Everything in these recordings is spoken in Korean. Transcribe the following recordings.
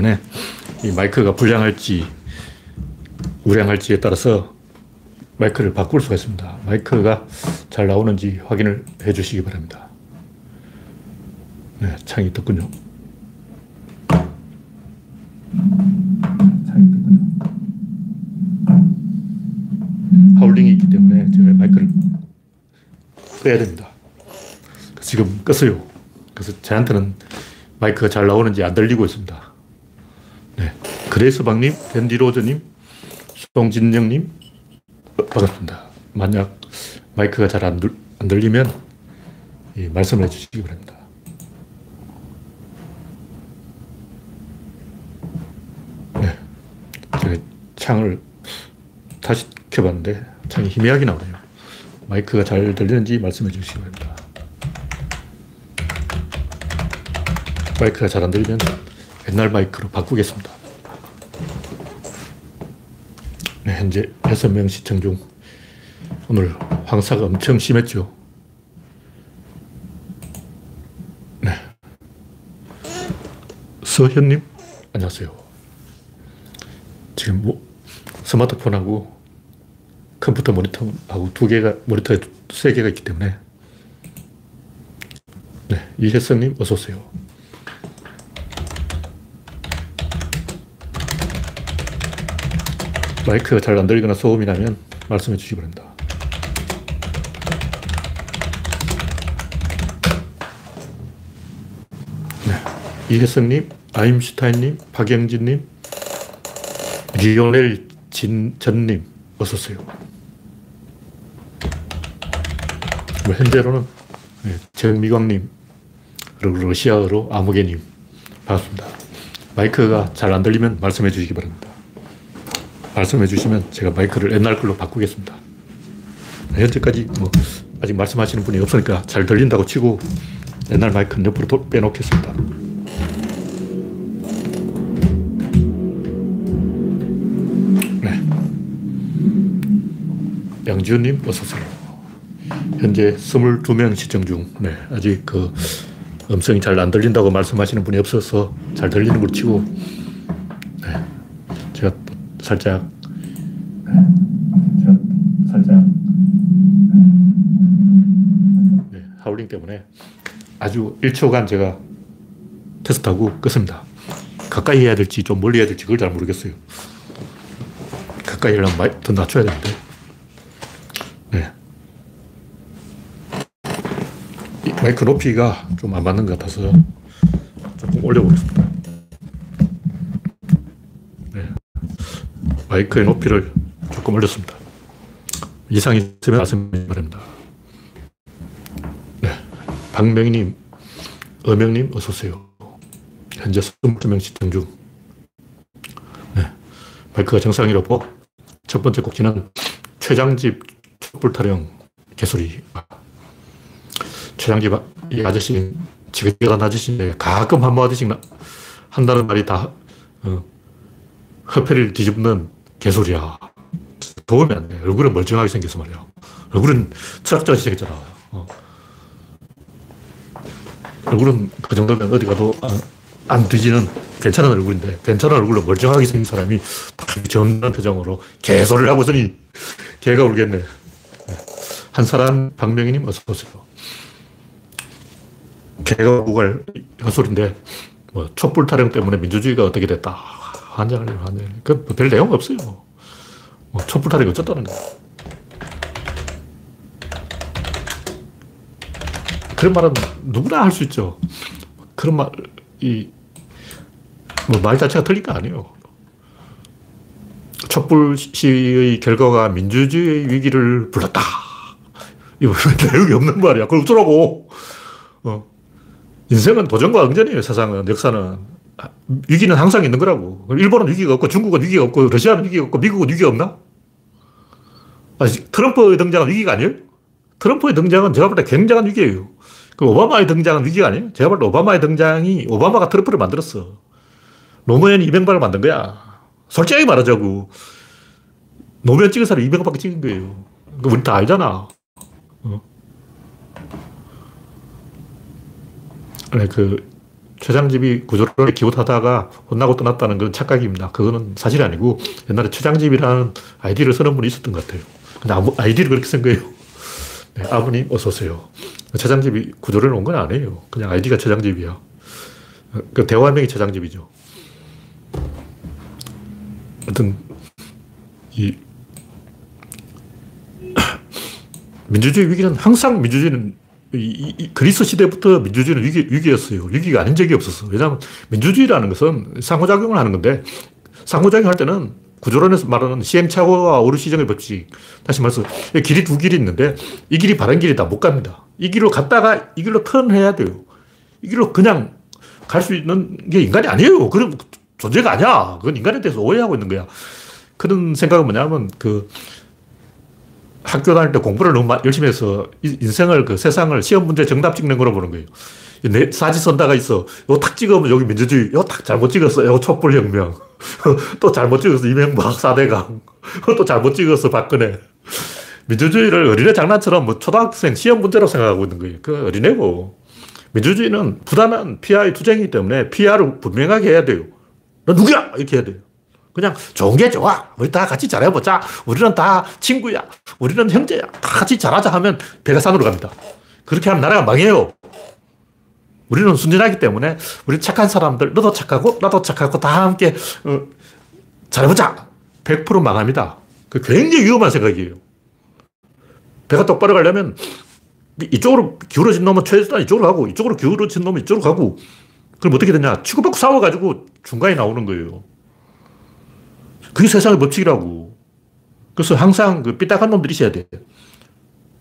때문에 이 마이크가 불량할지 우량할지에 따라서 마이크를 바꿀 수가 있습니다. 마이크가 잘 나오는지 확인을 해 주시기 바랍니다. 네, 창이 떴군요. 하울링이 있기 때문에 제가 마이크를 꺼야 됩니다. 지금 껐어요. 그래서 저한테는 마이크가 잘 나오는지 안 들리고 있습니다. 네, 그레이스박님, 댄디로저님, 송진영님 반갑습니다. 만약 마이크가 잘 안 들리면 예, 말씀을 해주시기 바랍니다. 네, 제가 창을 다시 켜봤는데 창이 희미하게 나오네요. 마이크가 잘 들리는지 말씀해 주시기 바랍니다. 마이크가 잘 안 들리면 옛날 마이크로 바꾸겠습니다. 네, 현재 6명 시청 중. 오늘 황사가 엄청 심했죠. 네. 서현님, 안녕하세요. 지금 뭐 스마트폰하고 컴퓨터 모니터하고 모니터에 세 개가 있기 때문에. 네, 이혜성님, 어서오세요. 마이크가 잘 안 들리거나 소음이 나면 말씀해 주시기 바랍니다. 네. 이혜성님, 아임슈타인님, 박영진님, 리오넬 진전님, 어서오세요. 뭐 현재로는 네, 정미광님, 그리고 러시아어로 아무개님, 반갑습니다. 마이크가 잘 안 들리면 말씀해 주시기 바랍니다. 말씀해 주시면 제가 마이크를 옛날 걸로 바꾸겠습니다. 현재까지 뭐 아직 말씀하시는 분이 없으니까 잘 들린다고 치고 옛날 마이크는 옆으로 빼놓겠습니다. 네. 양지훈님 어서오세요. 현재 22명 시청 중. 네. 아직 그 음성이 잘 안 들린다고 말씀하시는 분이 없어서 잘 들리는 걸로 치고 네. 제가 살짝 네, 하울링 때문에 아주 1초간 제가 테스트하고 껐습니다. 가까이 해야 될지 좀 멀리 해야 될지 그걸 잘 모르겠어요. 가까이 하려면 더 낮춰야 되는데 네. 마이크 높이가 좀 안 맞는 것 같아서 조금 올려보겠습니다. 마이크의 높이를 조금 올렸습니다. 이상이 있으면 말씀해 바랍니다. 네. 박명희님, 어명님 어서오세요. 현재 22명 시청 중. 네. 마이크가 정상이라고 첫 번째 곡지는 최장집 촛불 타령 개소리. 최장집 이 아저씨, 지긋지긋한 아저씨인데 가끔 한 마디씩 한다는 말이 다 허패를 뒤집는 개소리야. 도움이 안 돼. 얼굴은 멀쩡하게 생겼어 말이야. 얼굴은 추락자같이 생겼잖아. 얼굴은 그 정도면 어디 가도 안 뒤지는 괜찮은 얼굴인데 괜찮은 얼굴로 멀쩡하게 생긴 사람이 점잖은 표정으로 개소리를 하고 있으니 개가 울겠네. 한 사람 박명희님 어서 오세요. 개가 우갈 헛소리인데 뭐 촛불 타령 때문에 민주주의가 어떻게 됐다. 환장하려면. 그 별 내용 없어요. 뭐 촛불 타령이 어쩌다는 거야. 그런 말은 누구나 할 수 있죠. 그런 말, 말 자체가 틀린 거 아니에요. 촛불 시위의 결과가 민주주의의 위기를 불렀다. 이거 내용이 없는 말이야. 그걸 어쩌라고. 인생은 도전과 응전이에요, 세상은, 역사는. 위기는 항상 있는 거라고. 일본은 위기가 없고 중국은 위기가 없고 러시아는 위기가 없고 미국은 위기가 없나? 아니, 트럼프의 등장은 위기가 아니에요? 트럼프의 등장은 제가 볼 때 굉장한 위기예요. 그 오바마의 등장은 위기가 아니에요? 제가 볼 때 오바마의 등장이 오바마가 트럼프를 만들었어. 노무현이 이명박을 만든 거야. 솔직하게 말하자고. 노무현 찍은 사람이 이명박밖에 찍은 거예요. 그거 우리 다 알잖아. 아니, 최장집이 구조론에 기웃하다가 혼나고 떠났다는 건 착각입니다. 그거는 사실이 아니고 옛날에 최장집이라는 아이디를 쓰는 분이 있었던 것 같아요. 근데 아이디를 그렇게 쓴 거예요. 네, 아버님 어서 오세요. 최장집이 구조론을 온 건 아니에요. 그냥 아이디가 최장집이야. 그 대화명이 최장집이죠. 하여튼 이 민주주의 위기는 항상 민주주의는 그리스 시대부터 민주주의는 위기였어요. 위기가 아닌 적이 없었어. 왜냐하면 민주주의라는 것은 상호작용을 하는 건데 상호작용할 때는 구조론에서 말하는 시행착오와 오류시정의 법칙, 다시 말해서 길이 두 길이 있는데 이 길이 바른 길이다. 못 갑니다. 이 길로 갔다가 이 길로 턴해야 돼요. 이 길로 그냥 갈 수 있는 게 인간이 아니에요. 그럼 존재가 아니야. 그건 인간에 대해서 오해하고 있는 거야. 그런 생각은 뭐냐면 그 학교 다닐 때 공부를 너무 열심히 해서 인생을, 그 세상을 시험 문제 정답 찍는 거로 보는 거예요. 내 사지선다가 있어. 이거 탁 찍으면 여기 민주주의, 이거 탁 잘못 찍었어. 이거 촛불혁명. 또 잘못 찍었어. 이명박 4대강. 또 잘못 찍었어. 박근혜. 민주주의를 어린애 장난처럼 뭐 초등학생 시험 문제로 생각하고 있는 거예요. 그 어린애고. 민주주의는 부단한 PR 투쟁이기 때문에 PR을 분명하게 해야 돼요. 너 누구야? 이렇게 해야 돼요. 그냥 좋은 게 좋아. 우리 다 같이 잘해보자. 우리는 다 친구야. 우리는 형제야. 다 같이 잘하자 하면 배가 산으로 갑니다. 그렇게 하면 나라가 망해요. 우리는 순진하기 때문에 우리 착한 사람들, 너도 착하고 나도 착하고 다 함께 잘해보자. 100% 망합니다. 그 굉장히 위험한 생각이에요. 배가 똑바로 가려면 이쪽으로 기울어진 놈은 최대한 이쪽으로 가고 이쪽으로 기울어진 놈은 이쪽으로 가고 그럼 어떻게 되냐. 치고받고 싸워가지고 중간에 나오는 거예요. 그게 세상의 법칙이라고. 그래서 항상 그 삐딱한 놈들이 있어야 돼.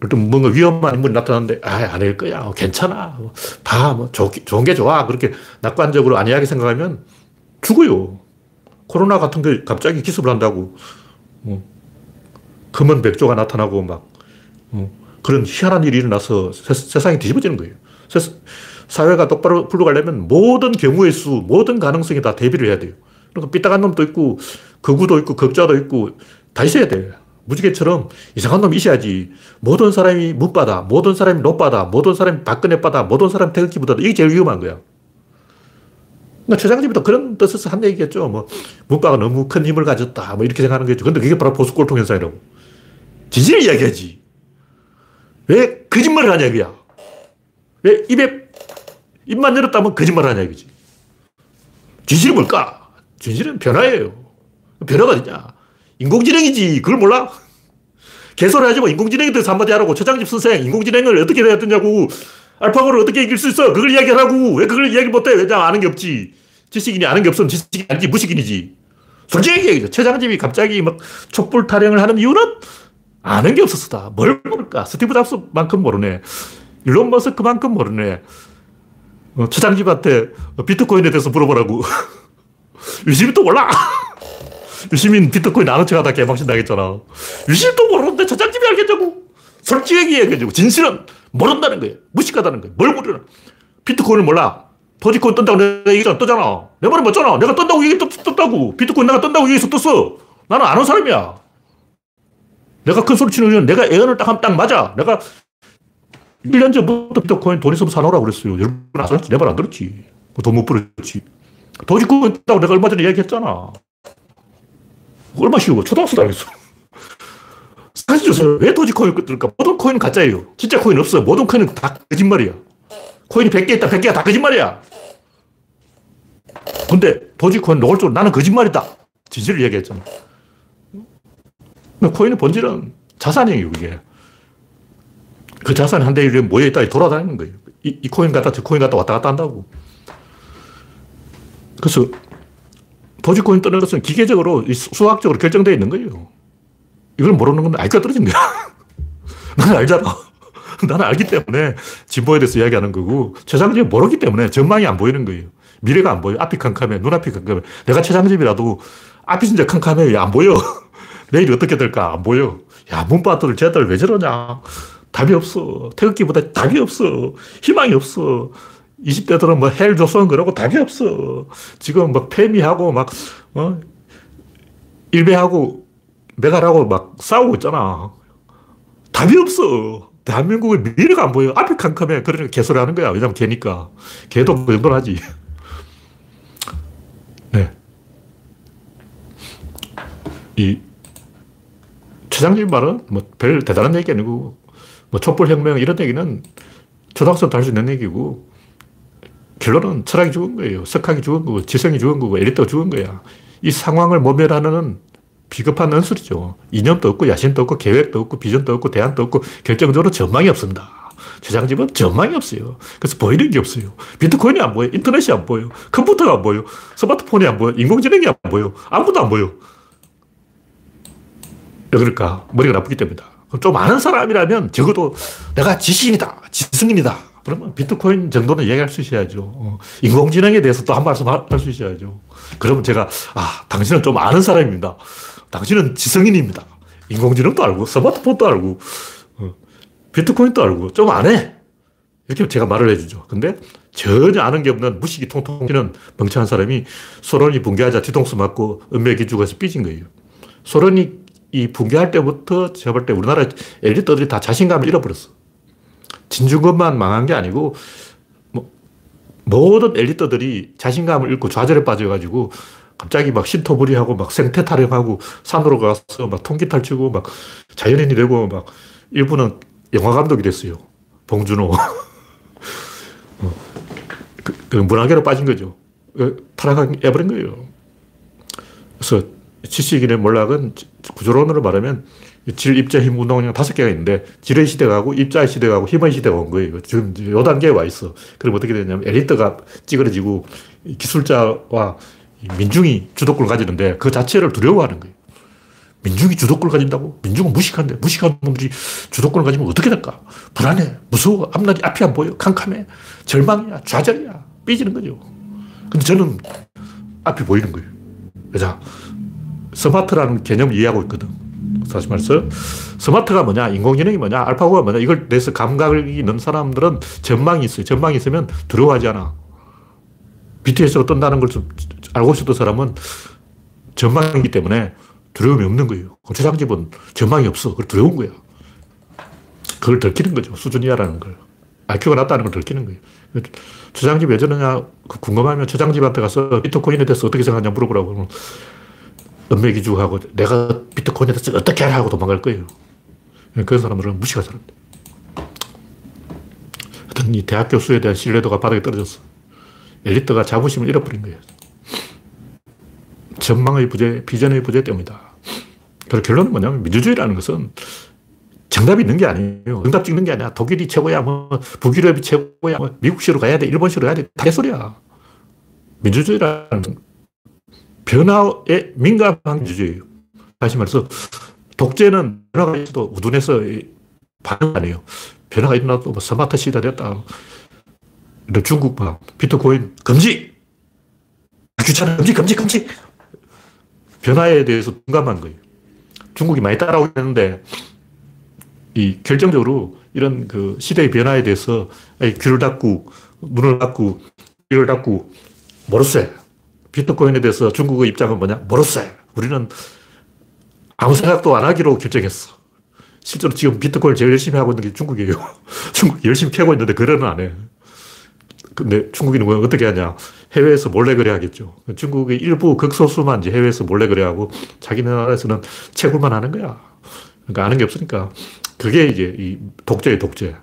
일단 뭔가 위험한 인물이 나타났는데, 아, 아닐 거야. 괜찮아. 다 뭐 좋은 게 좋아. 그렇게 낙관적으로 안이하게 생각하면 죽어요. 코로나 같은 게 갑자기 기습을 한다고. 검은 백조가 나타나고 막 그런 희한한 일이 일어나서 세상이 뒤집어지는 거예요. 사회가 똑바로 굴러가려면 모든 경우의 수, 모든 가능성에 다 대비를 해야 돼요. 그러니까 삐딱한 놈도 있고 거구도 있고 겁자도 있고 다 있어야 돼. 무지개처럼 이상한 놈이 있어야지. 모든 사람이 뭇바다, 모든 사람이 롯바다, 모든 사람이 박근혜바다, 모든 사람이 태극기보다도 이게 제일 위험한 거야. 그러니까 최장집도 그런 뜻에서 한 얘기겠죠. 뭐 뭇바가 너무 큰 힘을 가졌다 뭐 이렇게 생각하는 거죠. 근데 그게 바로 보수꼴통 현상이라고. 진실을 이야기하지. 왜 거짓말을 하냐 이거야. 왜 입만 열었다면 거짓말을 하냐 이거지. 진실이 뭘까? 진실은 변화예요. 변화가 어디냐. 인공지능이지. 그걸 몰라? 개소리하지 마. 인공지능에 대해서 한마디 하라고. 최장집 선생, 인공지능을 어떻게 해야 되냐고. 알파고를 어떻게 이길 수 있어. 그걸 이야기하라고. 왜 그걸 이야기 못해. 왜냐. 아는 게 없지. 지식인이 아는 게 없으면 지식인이 아니지. 무식인이지. 솔직히 얘기죠. 최장집이 갑자기 막 촛불 타령을 하는 이유는 아는 게 없었어. 뭘 모를까. 스티브 잡스만큼 모르네. 일론 머스크만큼 모르네. 최장집한테 비트코인에 대해서 물어보라고. 유심히 또 몰라. 유심히 비트코인 나눠채가 다 개망신 당했잖아. 유심히 또 모르는데 최장집이 알겠냐고. 솔직히 얘기해가지고 진실은 모른다는 거예요. 무식하다는 거예요. 뭘 모르나. 비트코인을 몰라. 도지코인 뜬다고 내가 얘기했잖아. 뜨잖아. 내 말은 맞잖아. 내가 뜬다고 얘기했어. 떴다고. 비트코인 내가 뜬다고 얘기했어. 떴어. 나는 아는 사람이야. 내가 큰 소리 치는 이유는 내가 애언을 딱 하면 딱 맞아. 내가 1년 전부터 비트코인 돈 있으면 사놓으라고 그랬어요. 여러분 안 사놨지. 내 말 안 들었지. 돈 못 벌었지. 도지코인 있다고 내가 얼마 전에 이야기했잖아. 얼마 쉬우고 초등학생 당했어. 사실 주세요. 왜 도지코인 뜰까? 모든 코인은 가짜예요. 진짜 코인 없어. 모든 코인은 다 거짓말이야. 코인이 100개 있다. 100개가 다 거짓말이야. 근데 도지코인 노골적으로 나는 거짓말이다. 진실을 이야기했잖아. 근데 코인의 본질은 자산이에요. 이게. 그 자산이 한데 이렇게 모여있다 돌아다니는 거예요. 이 코인 갔다 저 코인 갔다 왔다 갔다 한다고. 그래서 도지코인 뜨는 것은 기계적으로 수학적으로 결정되어 있는 거예요. 이걸 모르는 건 IQ가 떨어진 거야. 나는 알잖아. 나는 알기 때문에 진보에 대해서 이야기하는 거고 최장집이 모르기 때문에 전망이 안 보이는 거예요. 미래가 안 보여. 앞이 캄캄해. 눈앞이 캄캄해. 내가 최장집이라도 앞이 진짜 캄캄해. 안 보여. 내일이 어떻게 될까 안 보여. 야 문바들 쟤들 왜 저러냐. 답이 없어. 태극기보다 답이 없어. 희망이 없어. 20대들은 뭐 헬 조선 그러고 답이 없어. 지금 막 패미하고 막, 일베하고 메갈하고 막 싸우고 있잖아. 답이 없어. 대한민국의 미래가 안 보여. 앞이 캄캄해. 그러니까 개소리 하는 거야. 왜냐면 개니까. 개도 그 정도는 하지. 이 최장집 말은 뭐 별 대단한 얘기 아니고, 뭐 촛불혁명 이런 얘기는 초등학생도 할 수 있는 얘기고, 결론은 철학이 죽은 거예요. 석학이 죽은 거고, 지성이 죽은 거고, 엘리트가 죽은 거야. 이 상황을 모면하는 비겁한 은술이죠. 이념도 없고, 야심도 없고, 계획도 없고, 비전도 없고, 대안도 없고, 결정적으로 전망이 없습니다. 최장집은 전망이 없어요. 그래서 보이는 게 없어요. 비트코인이 안 보여요. 인터넷이 안 보여요. 컴퓨터가 안 보여요. 스마트폰이 안 보여요. 인공지능이 안 보여요. 아무도 안 보여요. 왜 그럴까? 머리가 나쁘기 때문이다. 좀 아는 사람이라면 적어도 내가 지식인이다. 지승인이다. 그러면 비트코인 정도는 얘기할 수 있어야죠. 인공지능에 대해서 또 한 말씀 할 수 있어야죠. 그러면 제가, 아, 당신은 좀 아는 사람입니다. 당신은 지성인입니다. 인공지능도 알고, 스마트폰도 알고, 비트코인도 알고, 좀 안 해. 이렇게 제가 말을 해주죠. 근데 전혀 아는 게 없는 무식이 통통 튀는 멍청한 사람이 소련이 붕괴하자 뒤통수 맞고 은매기죽어서 삐진 거예요. 소련이 이 붕괴할 때부터 제가 볼 때 우리나라 엘리트들이 다 자신감을 잃어버렸어. 진중권만 망한 게 아니고, 뭐, 모든 엘리트들이 자신감을 잃고 좌절에 빠져가지고, 갑자기 막 신토부리하고, 막 생태 타령하고, 산으로 가서 막 통기탈 치고, 막 자연인이 되고, 막, 일부는 영화 감독이 됐어요. 봉준호. 그 문화계로 빠진 거죠. 타락해버린 거예요. 그래서 지식인의 몰락은 구조론으로 말하면 질, 입자, 힘, 운동량 5개가 있는데 질의 시대가고 입자의 시대가고 힘의 시대가 온 거예요. 지금 요 단계에 와 있어. 그럼 어떻게 되냐면 엘리트가 찌그러지고 기술자와 민중이 주도권을 가지는데 그 자체를 두려워하는 거예요. 민중이 주도권을 가진다고? 민중은 무식한데 무식한 분들이 주도권을 가지면 어떻게 될까? 불안해, 무서워, 앞날이 앞이 안 보여, 캄캄해, 절망이야, 좌절이야, 삐지는 거죠. 근데 저는 앞이 보이는 거예요. 그래서 스마트라는 개념을 이해하고 있거든. 다시 말해서 스마트가 뭐냐, 인공지능이 뭐냐, 알파고가 뭐냐, 이걸 내서 감각이 있는 사람들은 전망이 있어요. 전망이 있으면 두려워하지 않아. BTS로 뜬다는 걸 좀 알고 싶던 사람은 전망이기 때문에 두려움이 없는 거예요. 최장집은 전망이 없어. 그걸 두려운 거야. 그걸 들키는 거죠. 수준 이하라는 걸. IQ가 낮다는 걸 들키는 거예요. 최장집 왜 저러냐 궁금하면 최장집한테 가서 비트코인에 대해서 어떻게 생각하냐 물어보라고 하면 은매기죽하고 내가 비트코인에 대해서 어떻게 하라고 도망갈 거예요. 그런 사람들은 무시가 잘한다. 하여튼 이 대학 교수에 대한 신뢰도가 바닥에 떨어졌어. 엘리트가 자부심을 잃어버린 거예요. 전망의 부재, 비전의 부재 때문이다. 그래서 결론은 뭐냐면 민주주의라는 것은 정답이 있는 게 아니에요. 정답 찍는 게 아니야. 독일이 최고야, 뭐 북유럽이 최고야, 뭐 미국식으로 가야 돼, 일본식으로 가야 돼, 다 개소리야. 민주주의라는 변화에 민감한 민주주의예요. 다시 말해서 독재는 변화가 있어도 우둔해서 반응 안 해요. 변화가 일어나도 뭐 스마트 시대가 됐다. 중국판 비트코인 금지! 귀찮아, 금지, 금지, 금지! 변화에 대해서 둔감한 거예요. 중국이 많이 따라오긴 했는데, 이 결정적으로 이런 그 시대의 변화에 대해서 귀를 닫고, 눈을 닫고, 귀를 닫고, 모르쇠. 비트코인에 대해서 중국의 입장은 뭐냐? 모르쇠. 우리는 아무 생각도 안 하기로 결정했어. 실제로 지금 비트코인을 제일 열심히 하고 있는 게 중국이에요. 중국이 열심히 캐고 있는데 거래는 안 해. 근데 중국인은 뭐 어떻게 하냐? 해외에서 몰래 거래하겠죠. 중국의 일부 극소수만 이제 해외에서 몰래 거래하고 자기네 나라에서는 채굴만 하는 거야. 그러니까 아는 게 없으니까 그게 이제 이 독재예요, 독재.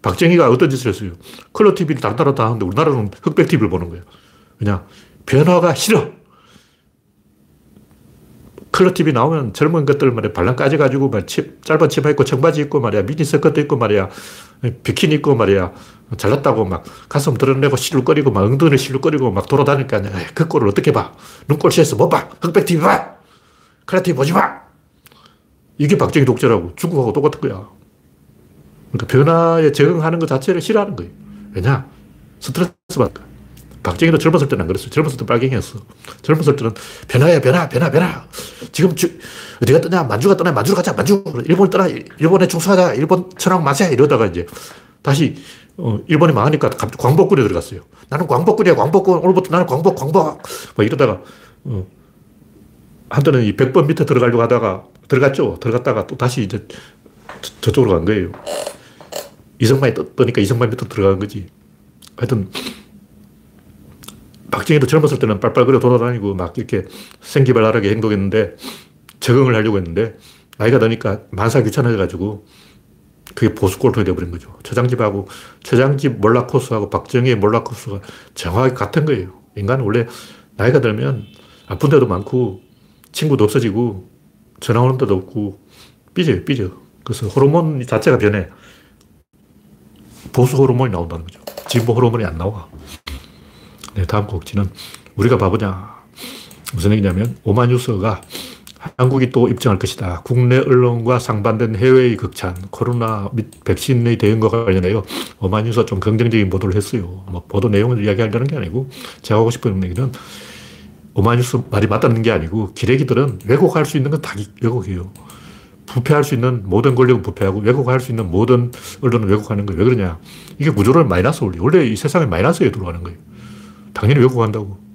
박정희가 어떤 짓을 했어요? 컬러 TV를 다 하는데 우리나라는 흑백 TV를 보는 거예요. 그냥 변화가 싫어. 컬러 TV 나오면 젊은 것들 말이야 발랑 까져가지고 막 짧은 치마 입고 청바지 입고 말이야 미니 스커트 입고 말이야 비키니 입고 말이야 잘났다고 막 가슴 드러내고 실룩거리고 막 엉덩이 실룩거리고 막 돌아다니니까 그 꼴을 어떻게 봐? 눈꼴 취해서 못 봐. 흑백 TV 봐. 컬러 TV 보지 마. 이게 박정희 독재라고. 중국하고 똑같은 거야. 그러니까 변화에 적응하는 것 자체를 싫어하는 거예요. 왜냐? 스트레스 받을까. 박정희도 젊었을 때는 안 그랬어요. 젊었을 때 빨갱이였어. 젊었을 때는 변화야, 변화, 변화, 변화. 지금 어디가 떠냐? 만주가 떠냐? 만주로 가자, 만주. 일본을 떠나, 일본에 충성하자, 일본 천황 만세. 이러다가 이제 다시 일본이 망하니까 광복군에 들어갔어요. 나는 광복군이야, 광복군. 오늘부터 나는 광복, 광복. 막 이러다가 한때는 이 100번 밑에 들어가려고 하다가 들어갔죠. 들어갔다가 또 다시 이제 저쪽으로 간 거예요. 이승만이 떠니까 이승만 밑으로 들어간 거지. 하여튼 박정희도 젊었을 때는 빨빨거려 돌아다니고 막 이렇게 생기발랄하게 행동했는데 적응을 하려고 했는데 나이가 드니까 만사 귀찮아져가지고 그게 보수골통이 되어버린 거죠. 최장집하고, 최장집 몰락호수하고 박정희의 몰락호수가 정확히 같은 거예요. 인간은 원래 나이가 들면 아픈 데도 많고, 친구도 없어지고, 전화 오는 데도 없고, 삐져요, 삐져. 그래서 호르몬 자체가 변해. 보수 호르몬이 나온다는 거죠. 진보 호르몬이 안 나와. 네, 다음 곡지는 우리가 바보냐. 무슨 얘기냐면, 오마이뉴스가 한국이 또 입증할 것이다. 국내 언론과 상반된 해외의 극찬, 코로나 및 백신의 대응과 관련하여 오마이뉴스가 좀 긍정적인 보도를 했어요. 뭐 보도 내용을 이야기하려는 게 아니고, 제가 하고 싶은 얘기는 오마이뉴스 말이 맞다는 게 아니고, 기레기들은 왜곡할 수 있는 건 다 왜곡이에요. 부패할 수 있는 모든 권력은 부패하고, 왜곡할 수 있는 모든 언론은 왜곡하는 거예요. 왜 그러냐? 이게 구조를 마이너스 원리. 원래 이 세상에 마이너스에 들어가는 거예요. 당연히 왜곡한다고.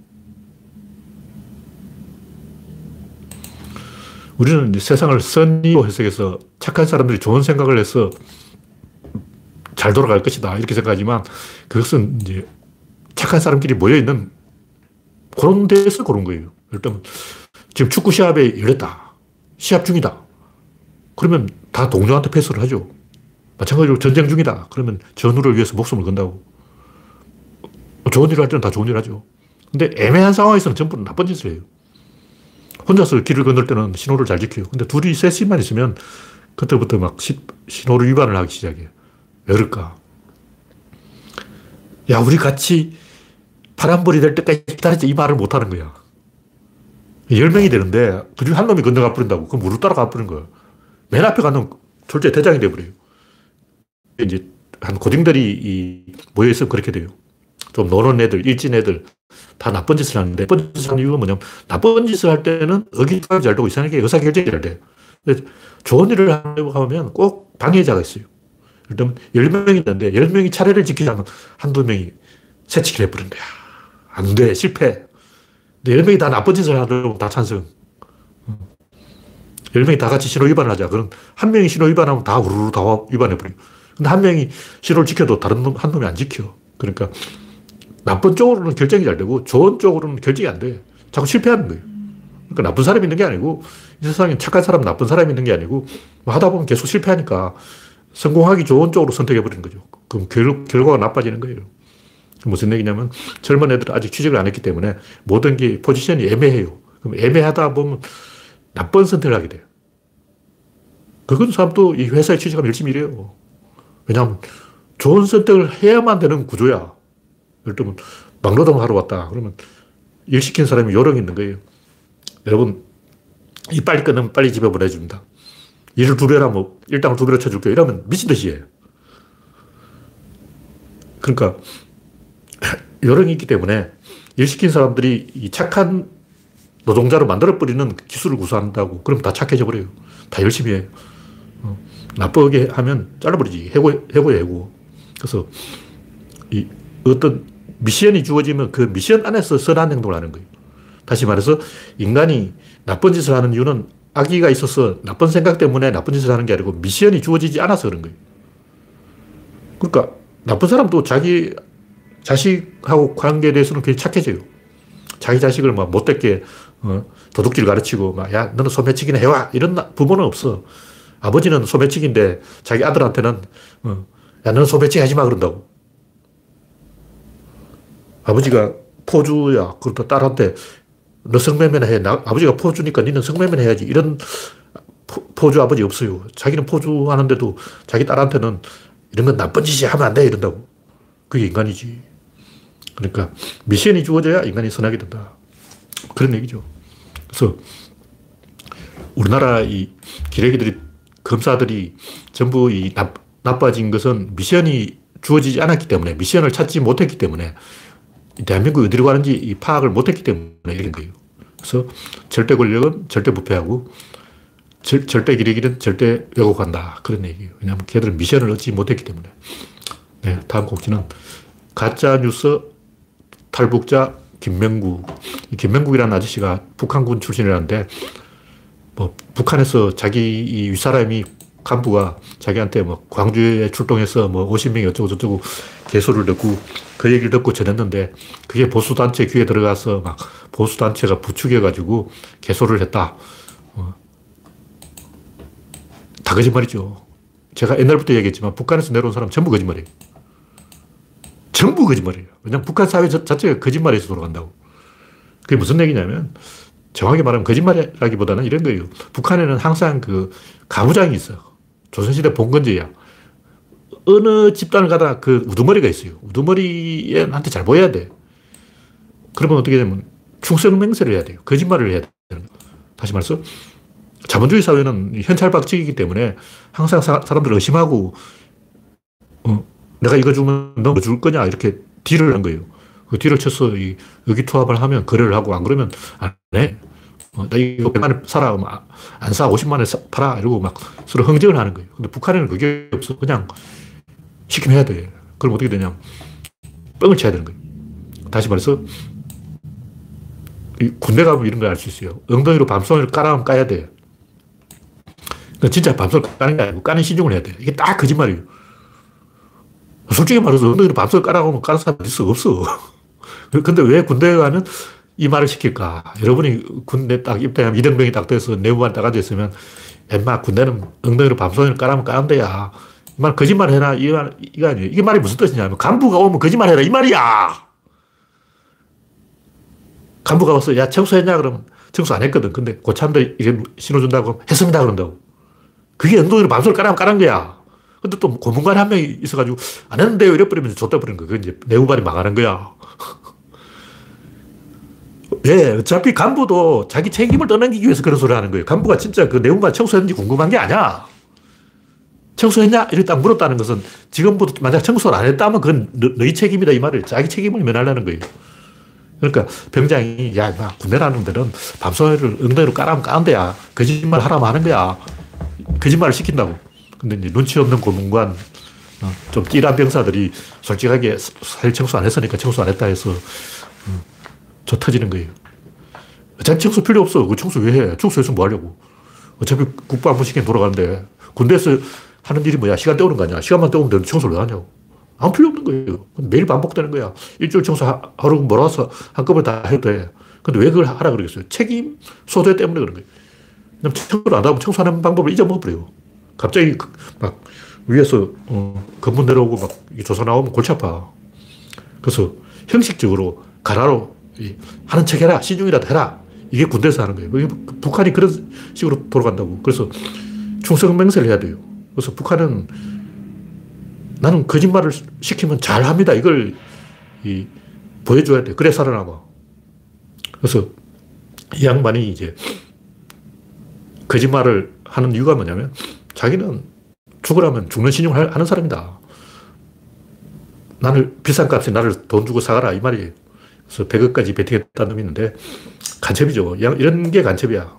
우리는 이제 세상을 선의로 해석해서 착한 사람들이 좋은 생각을 해서 잘 돌아갈 것이다 이렇게 생각하지만, 그것은 이제 착한 사람끼리 모여있는 그런 데서 그런 거예요. 일단 지금 축구 시합에 열렸다. 시합 중이다. 그러면 다 동료한테 패스를 하죠. 마찬가지로 전쟁 중이다. 그러면 전우를 위해서 목숨을 건다고. 좋은 일을 할 때는 다 좋은 일을 하죠. 근데 애매한 상황에서는 전부 나쁜 짓을 해요. 혼자서 길을 건널 때는 신호를 잘 지켜요. 근데 둘이 셋이만 있으면 그때부터 막 신호를 위반을 하기 시작해요. 왜 그럴까? 야, 우리 같이 파란불이 될 때까지 기다리자, 이 말을 못 하는 거야. 10명이 되는데 그중에 한 놈이 건너가 버린다고. 그럼 우르 따라가 버린 거야. 맨 앞에 가는 졸제 대장이 돼버려요. 이제 한 고딩들이 모여있으면 그렇게 돼요. 좀 노는 애들, 일진 애들 다 나쁜 짓을 하는데, 나쁜 짓을 하는 이유가 뭐냐면, 나쁜 짓을 할 때는 어깃하게 잘 되고 이상하게 의사결정이 잘 돼요. 근데 좋은 일을 하려고 하면 꼭 방해자가 있어요. 일단 10명이 있는데 10명이 차례를 지키지 않으면 한두 명이 새치기를 해버린 거야. 안 돼, 실패. 근데 10명이 다 나쁜 짓을 하려고 다 찬성. 10명이 다 같이 신호 위반을 하자. 그럼 한 명이 신호 위반하면 다 우르르 다 위반해버려요. 근데 한 명이 신호를 지켜도 다른 놈, 한 놈이 안 지켜. 그러니까 나쁜 쪽으로는 결정이 잘 되고 좋은 쪽으로는 결정이 안 돼. 자꾸 실패하는 거예요. 그러니까 나쁜 사람이 있는 게 아니고, 이 세상에 착한 사람, 나쁜 사람이 있는 게 아니고, 뭐 하다 보면 계속 실패하니까 성공하기 좋은 쪽으로 선택해버리는 거죠. 그럼 결과가 나빠지는 거예요. 무슨 얘기냐면, 젊은 애들은 아직 취직을 안 했기 때문에 모든 게 포지션이 애매해요. 그럼 애매하다 보면 나쁜 선택을 하게 돼요. 그건 사람도 이 회사에 취직하면 열심히 일해요. 왜냐하면 좋은 선택을 해야만 되는 구조야. 예를 들면 막노동을 하러 왔다. 그러면 일 시킨 사람이 요령이 있는 거예요. 여러분, 일 빨리 끊으면 빨리 집에 보내줍니다. 일을 2배라 뭐 일당을 2배로 쳐줄게요. 이러면 미친 듯이 해요. 그러니까 요령이 있기 때문에 일 시킨 사람들이 이 착한 노동자로 만들어버리는 기술을 구사한다고. 그럼 다 착해져 버려요. 다 열심히 해요. 나쁘게 하면 잘라버리지. 해고예요, 해고. 그래서 이 어떤 미션이 주어지면 그 미션 안에서 선한 행동을 하는 거예요. 다시 말해서 인간이 나쁜 짓을 하는 이유는 악의가 있어서 나쁜 생각 때문에 나쁜 짓을 하는 게 아니고 미션이 주어지지 않아서 그런 거예요. 그러니까 나쁜 사람도 자기 자식하고 관계에 대해서는 굉장히 착해져요. 자기 자식을 막 못되게 도둑질 가르치고 막, 야, 너는 소매치기나 해와, 이런 부모는 없어. 아버지는 소매치기인데 자기 아들한테는 야, 너는 소매치기 하지 마 그런다고. 아버지가 포주야. 그러니까 딸한테 너 성매매나 해. 아버지가 포주니까 너는 성매매나 해야지. 이런 포주 아버지 없어요. 자기는 포주하는데도 자기 딸한테는 이런 건 나쁜 짓이 하면 안 돼 이런다고. 그게 인간이지. 그러니까 미션이 주어져야 인간이 선하게 된다. 그런 얘기죠. 그래서 우리나라 이 기레기들이, 검사들이 전부 이 나빠진 것은 미션이 주어지지 않았기 때문에, 미션을 찾지 못했기 때문에, 대한민국이 어디로 가는지 파악을 못했기 때문에 이런 거예요. 그래서 절대 권력은 절대 부패하고, 절대 기레기는 절대 왜곡한다. 그런 얘기예요. 왜냐하면 걔들은 미션을 얻지 못했기 때문에. 네, 다음 곡지는 가짜뉴스 탈북자 김명국. 이 김명국이라는 아저씨가 북한군 출신이라는데, 뭐 북한에서 자기 이 윗사람이, 간부가 자기한테 뭐 광주에 출동해서 뭐 50명이 어쩌고저쩌고 개소를 듣고 그 얘기를 듣고 전했는데, 그게 보수단체 귀에 들어가서 막 보수단체가 부추겨가지고 개소를 했다. 다 거짓말이죠. 제가 옛날부터 얘기했지만 북한에서 내려온 사람 전부 거짓말이에요. 전부 거짓말이에요. 왜냐하면 북한 사회 자체가 거짓말에서 돌아간다고. 그게 무슨 얘기냐면 정확히 말하면 거짓말이라기보다는 이런 거예요. 북한에는 항상 그 가부장이 있어요. 조선시대 봉건제야. 어느 집단을 가다가 그 우두머리가 있어요. 우두머리에 나한테 잘 보여야 돼. 그러면 어떻게 되면 충성맹세를 해야 돼요. 거짓말을 해야 되는 거예요. 다시 말해서 자본주의 사회는 현찰박치기이기 때문에 항상 사람들을 의심하고 내가 이거 주면 너 뭐 줄 거냐 이렇게 딜을 한 거예요. 그 딜을 쳐서 이 의기투합을 하면 거래를 하고 안 그러면 안 해. 나 이거 100만 원에 사라. 안 사. 50만 원에 팔아. 이러고 막 서로 흥정을 하는 거예요. 근데 북한에는 그게 없어. 그냥 시키면 해야 돼. 그럼 어떻게 되냐. 뻥을 쳐야 되는 거예요. 다시 말해서 이 군대 가면 이런 걸 알 수 있어요. 엉덩이로 밤송이를 깔아면 까야 돼. 그러니까 진짜 밤송이를 까는 게 아니고 까는 신중을 해야 돼. 이게 딱 거짓말이에요. 솔직히 말해서 엉덩이로 밤송이 까라고 하면 까는 사람 있어? 없어. 근데 왜 군대에 가면 이 말을 시킬까? 여러분이 군대 딱 입대하면 이등병이 딱 돼서 내무반 딱 앉아있으면 인마 군대는 엉덩이로 밤송이를 까라면 까는 데야. 이 말 거짓말 해라. 이거 아니에요. 이게 말이 무슨 뜻이냐면 간부가 오면 거짓말 해라. 이 말이야. 간부가 와서 야 청소했냐 그러면 청소 안 했거든. 근데 고참들 이게 신호 준다고 했습니다 그런다고. 그게 엉덩이로 밤송이를 까라면 까는 거야. 근데 또 고문관이 한 명이 있어가지고 안 했는데요 이래버리면 줬다 버리는 거야. 그건 이제 내후반이 망하는 거야. 예, 어차피 간부도 자기 책임을 떠넘기기 위해서 그런 소리를 하는 거예요. 간부가 진짜 그 내후반 청소했는지 궁금한 게 아니야. 청소했냐? 이렇게 딱 물었다는 것은 지금부터 만약 청소를 안 했다면 그건 너희 책임이다 이 말을 자기 책임을 면하려는 거예요. 그러니까 병장이 야 인마 군대라는 데는 밤송이를 엉덩이로 까라면 까는데야. 거짓말 하라면 하는 거야. 거짓말을 시킨다고. 근데 이제 눈치 없는 고문관, 좀 띠란 병사들이 솔직하게 사실 청소 안 했으니까 청소 안 했다 해서 저 터지는 거예요. 어차피 청소 필요 없어. 그 청소 왜 해? 청소해서 뭐 하려고. 어차피 국방부 시키면 돌아가는데 군대에서 하는 일이 뭐야? 시간 때우는 거 아니야? 시간만 때우면 되는데 청소를 왜 하냐고. 아무 필요 없는 거예요. 매일 반복되는 거야. 일주일 청소 하루 몰아서 한꺼번에 다 해도 돼. 근데 왜 그걸 하라 그러겠어요? 책임 소재 때문에 그런 거예요. 청소를 안 하면 청소하는 방법을 잊어먹어버려요. 갑자기 막 위에서 건물 내려오고 막 조사 나오면 골치 아파. 그래서 형식적으로 가라로 하는 척 해라. 신중이라도 해라. 이게 군대에서 하는 거예요. 북한이 그런 식으로 돌아간다고. 그래서 충성맹세를 해야 돼요. 그래서 북한은 나는 거짓말을 시키면 잘합니다. 이걸 보여줘야 돼. 그래 살아남아. 그래서 이 양반이 이제 거짓말을 하는 이유가 뭐냐면 자기는 죽으라면 죽는 신용을 하는 사람이다. 나는 비싼 값에 나를 돈 주고 사가라 이 말이에요. 그래서 100억까지 베팅했다는 놈이 있는데 간첩이죠. 이런 게 간첩이야.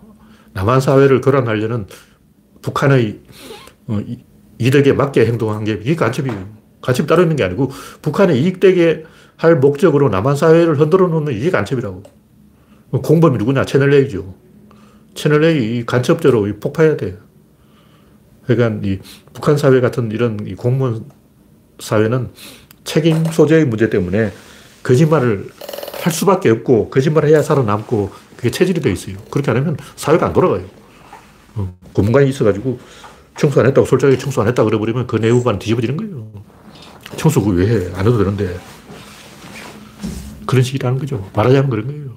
남한 사회를 교란하려는 북한의 이득에 맞게 행동한 게 이게 간첩이에요. 간첩이 따로 있는 게 아니고 북한의 이익되게 할 목적으로 남한 사회를 흔들어 놓는 이게 간첩이라고. 공범이 누구냐? 채널A죠. 채널A 간첩죄로 폭파해야 돼요. 그러니까 이 북한 사회 같은 이런 이 공무원 사회는 책임 소재의 문제 때문에 거짓말을 할 수밖에 없고 거짓말을 해야 살아남고 그게 체질이 되어 있어요. 그렇게 안 하면 사회가 안 돌아가요. 고문관이 있어가지고 청소 안 했다고 솔직하게 청소 안 했다고 그래버리면 그 내후반 뒤집어지는 거예요. 청소 그거 왜 해? 안 해도 되는데. 그런 식이라는 거죠. 말하자면 그런 거예요.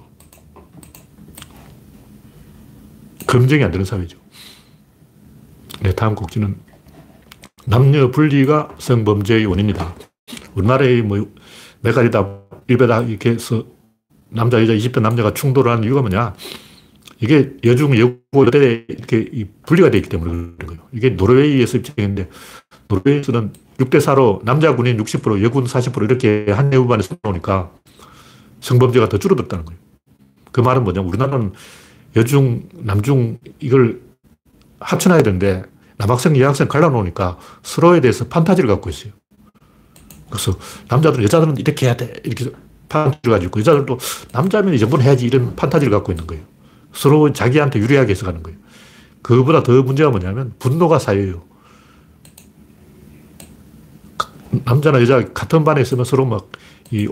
검증이 안 되는 사회죠. 네, 다음 곡지는 남녀 분리가 성범죄의 원인이다. 우리나라의 뭐 메가리다, 일베다 이렇게 해서 남자, 여자, 20대 남녀가 충돌을 하는 이유가 뭐냐. 이게 여중, 여고, 여대 이렇게 분리가 되어 있기 때문에 그런 거예요. 이게 노르웨이에서 입증했는데 노르웨이에서는 6대4로 남자 군인 60%, 여군 40% 이렇게 한 내후반에서 나오니까 성범죄가 더 줄어들었다는 거예요. 그 말은 뭐냐. 우리나라는 여중, 남중 이걸 합쳐놔야 되는데 남학생, 여학생 갈라놓으니까 서로에 대해서 판타지를 갖고 있어요. 그래서 남자들은 여자들은 이렇게 해야 돼. 이렇게 판타지를 가지고 있고 여자들도 남자면 이 정도는 해야지 이런 판타지를 갖고 있는 거예요. 서로 자기한테 유리하게 해서 가는 거예요. 그거보다 더 문제가 뭐냐면 분노가 쌓여요. 남자나 여자 같은 반에 있으면 서로 막 이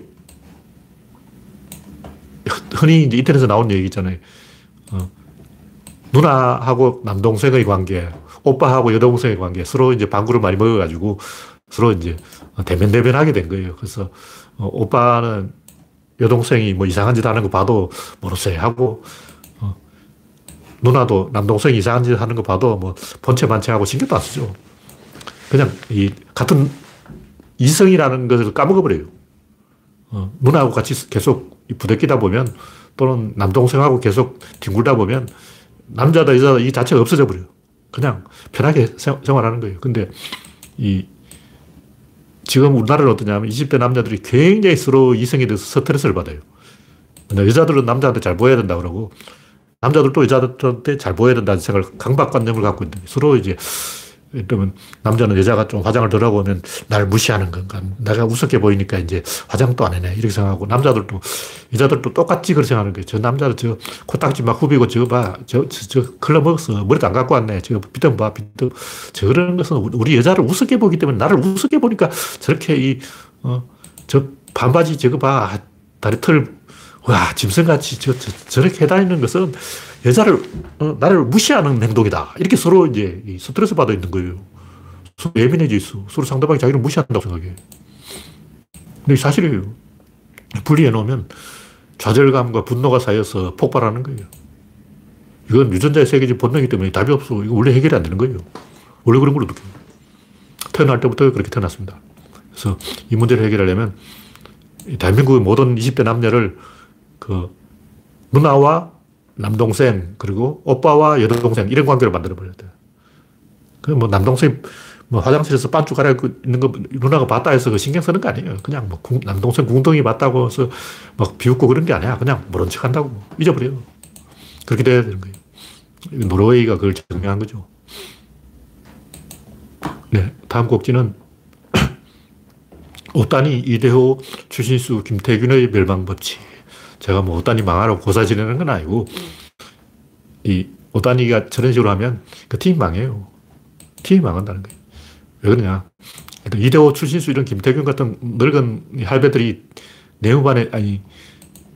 흔히 이제 인터넷에서 나온 얘기 있잖아요. 누나하고 남동생의 관계, 오빠하고 여동생의 관계, 서로 이제 방구를 많이 먹어가지고 서로 이제 대면하게 된 거예요. 그래서 오빠는 여동생이 뭐 이상한 짓 하는 거 봐도 모르세요 하고, 누나도 남동생이 이상한 짓 하는 거 봐도 뭐 본체 반체하고 신경도 안 쓰죠. 그냥 이 같은 이성이라는 것을 까먹어버려요. 누나하고 같이 계속 부대끼다 보면, 또는 남동생하고 계속 뒹굴다 보면 남자다 여자다 이 자체가 없어져 버려요. 그냥 편하게 생활하는 거예요. 근데 지금 우리나라는 어떠냐면 20대 남자들이 굉장히 서로 이성에 대해서 스트레스를 받아요. 여자들은 남자한테 잘 보여야 된다 그러고, 남자들도 여자들한테 잘 보여야 된다는 생각을, 강박관념을 갖고 있는데, 서로 이제 그러면 남자는 여자가 좀 화장을 덜 하고 오면 날 무시하는 건가, 내가 우습게 보이니까 이제 화장도 안 해네 이렇게 생각하고, 남자들도 여자들도 똑같이 그렇게 생각하는 거예요. 저 남자는 저 코딱지 막 후비고 저거 봐, 저 클럽 먹었어, 머리도 안 갖고 왔네, 저 빗던 봐, 빗던. 저런 것은 우리 여자를 우습게 보기 때문에, 나를 우습게 보니까 저렇게 저 반바지 저거 봐, 다리털 와 짐승같이 저렇게 해다니는 것은 여자를, 나를 무시하는 행동이다. 이렇게 서로 이제 스트레스 받아 있는 거예요. 서로 예민해져 있어. 서로 상대방이 자기를 무시한다고 생각해. 근데 사실이에요. 분리해 놓으면 좌절감과 분노가 쌓여서 폭발하는 거예요. 이건 유전자의 세계적 본능이기 때문에 답이 없어. 이거 원래 해결이 안 되는 거예요. 원래 그런 걸 어떻게 해요? 태어날 때부터 그렇게 태어났습니다. 그래서 이 문제를 해결하려면 대한민국의 모든 20대 남녀를 누나와 남동생, 그리고 오빠와 여동생, 이런 관계를 만들어버려야 돼. 뭐, 남동생, 뭐, 화장실에서 반죽 갈아입고 있는 거, 누나가 봤다 해서 그 신경 쓰는 거 아니에요. 그냥 뭐, 남동생 궁둥이 봤다고 해서 막 비웃고 그런 게 아니야. 그냥 모른 척 한다고. 잊어버려요. 그렇게 돼야 되는 거예요. 노르웨이가 그걸 증명한 거죠. 네. 다음 곡지는, 오타니, 이대호, 추신수, 김태균의 멸망법칙. 제가 뭐 오타니 망하라고 고사 지내는 건 아니고, 이 오타니가 저런 식으로 하면 그 팀이 망해요. 팀이 망한다는 거예요. 왜 그러냐. 이대호, 추신수, 이런 김태균 같은 늙은 할배들이 내후반에,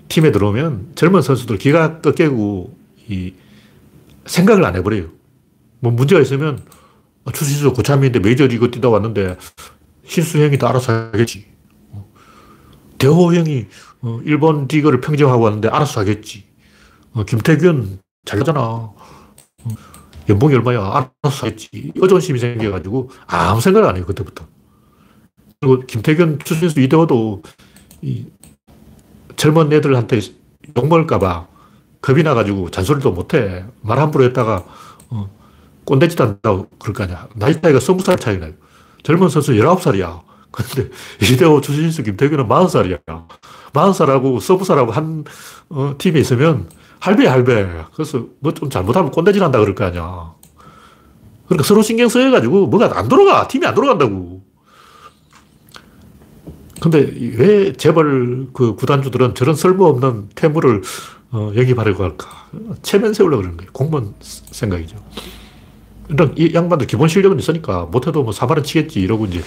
팀에 들어오면 젊은 선수들 기가 꺾이고, 생각을 안 해버려요. 뭐 문제가 있으면, 추신수 고참인데 메이저리그 뛰다 왔는데, 신수 형이 다 알아서 하겠지. 대호 형이 일본 디그를 평정하고 왔는데 알아서 하겠지. 김태균 잘하잖아. 연봉이 얼마야? 알아서 하겠지. 의존심이 생겨가지고 아무 생각을 안 해요, 그때부터. 그리고 김태균, 추신수, 이대호도 젊은 애들한테 욕먹을까봐 겁이 나가지고 잔소리도 못해. 말 함부로 했다가 꼰대짓 한다고 그럴 거 아니야. 나이 차이가 20살 차이 나요. 젊은 선수 19살이야. 근데 이대호, 추신수, 김태균은 40살이야. 40살하고 서브살하고 한 팀에 있으면 할배야, 할배. 그래서 뭐 좀 잘못하면 꼰대질 한다 그럴 거 아니야. 그러니까 서로 신경 쓰여가지고 뭐가 안 돌아가. 팀이 안 돌아간다고. 근데 왜 재벌 그 구단주들은 저런 쓸모없는 퇴물을 영입하려고 할까? 체면 세우려고 그러는 거예요. 공무원 생각이죠. 이 양반도 기본 실력은 있으니까 못해도 뭐 사발은 치겠지 이러고 이제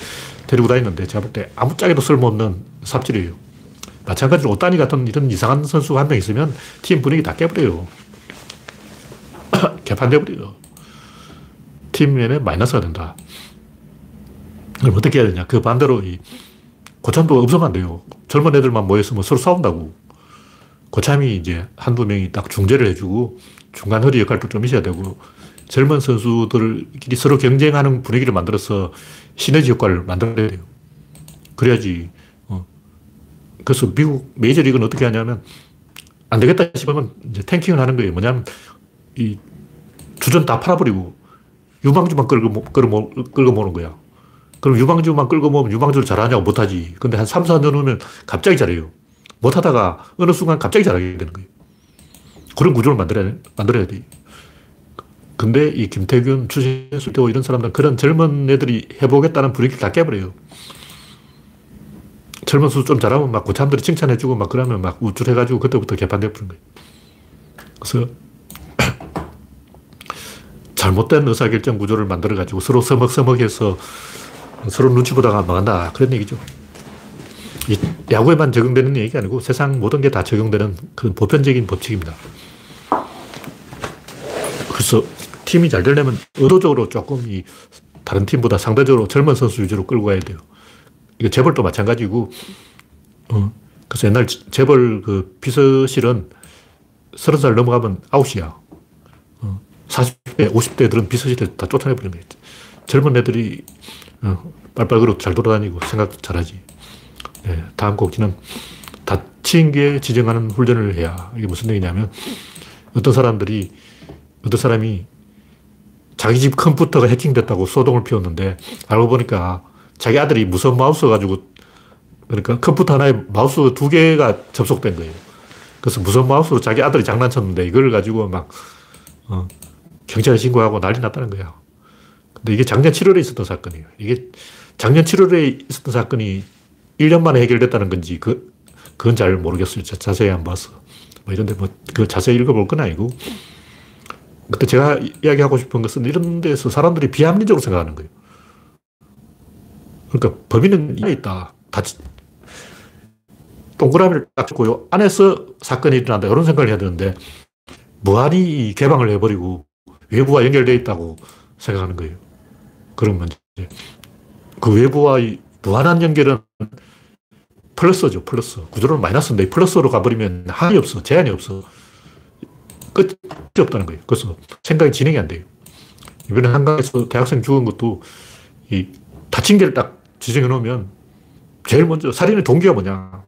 데리고 다니는데, 제가 볼 때 아무짝에도 쓸모없는 삽질이에요. 마찬가지로 오타니 같은 이런 이상한 선수가 한 명 있으면 팀 분위기 다 깨버려요. 개판되버려요. 팀에 마이너스가 된다. 그럼 어떻게 해야 되냐. 그 반대로 고참도 없으면 안 돼요. 젊은 애들만 모여서 뭐 서로 싸운다고. 고참이 이제 한두 명이 딱 중재를 해주고 중간 허리 역할도 좀 있어야 되고, 젊은 선수들끼리 서로 경쟁하는 분위기를 만들어서 시너지 효과를 만들어야 돼요. 그래야지. 그래서 미국 메이저리그는 어떻게 하냐면, 안 되겠다 싶으면 이제 탱킹을 하는 거예요. 뭐냐면 주전 다 팔아버리고 유망주만 끌고 모으는 거야. 그럼 유망주만 끌고 모으면 유망주를 잘하냐고 못하지. 근데 한 3, 4년 후면 갑자기 잘해요. 못하다가 어느 순간 갑자기 잘하게 되는 거예요. 그런 구조를 만들어야 돼요. 근데 이 김태균, 추신수, 이대호 이런 사람들은 그런 젊은 애들이 해보겠다는 분위기를 다 깨버려요. 젊은 선수 좀 잘하면 막 고참들이 칭찬해주고 막 그러면 막 우쭐해가지고 그때부터 개판되어버린 거예요. 그래서 잘못된 의사결정 구조를 만들어가지고 서로 서먹서먹해서 서로 눈치 보다가 망한다. 그런 얘기죠. 이 야구에만 적용되는 얘기가 아니고 세상 모든 게 다 적용되는 그런 보편적인 법칙입니다. 그래서 팀이 잘 되려면 의도적으로 조금 이 다른 팀보다 상대적으로 젊은 선수 위주로 끌고 가야 돼요. 이거 재벌도 마찬가지고, 그래서 옛날 재벌 그 비서실은 30살 넘어가면 아웃이야. 40대, 50대들은 비서실에 다 쫓아내버리는 거예요. 젊은 애들이 빨빨 걸어 잘 돌아다니고 생각도 잘하지. 네, 다음 꼭지는 다친 게 지정하는 훈련을 해야. 이게 무슨 얘기냐면 어떤 사람이 자기 집 컴퓨터가 해킹됐다고 소동을 피웠는데 알고 보니까 자기 아들이 무선 마우스 가지고, 그러니까 컴퓨터 하나에 마우스 2개가 접속된 거예요. 그래서 무선 마우스로 자기 아들이 장난쳤는데 이걸 가지고 막 경찰에 신고하고 난리 났다는 거예요. 근데 이게 작년 7월에 있었던 사건이에요. 이게 작년 7월에 있었던 사건이 1년 만에 해결됐다는 건지 그건 잘 모르겠어요. 자세히 안 봐서. 이런데 그 자세히 읽어볼 건 아니고. 그때 제가 이야기하고 싶은 것은 이런 데서 사람들이 비합리적으로 생각하는 거예요. 그러니까 범인은 안에 있다. 동그라미를 딱 찍고요. 안에서 사건이 일어난다. 이런 생각을 해야 되는데 무한히 개방을 해버리고 외부와 연결되어 있다고 생각하는 거예요. 그러면 이제 그 외부와의 무한한 연결은 플러스죠. 플러스. 구조는 마이너스인데 플러스로 가버리면 한이 없어. 제한이 없어. 끝이 없다는 거예요. 그래서 생각이 진행이 안 돼요. 이번에 한강에서 대학생 죽은 것도 이 다친 개를 딱 지정해 놓으면 제일 먼저 살인의 동기가 뭐냐,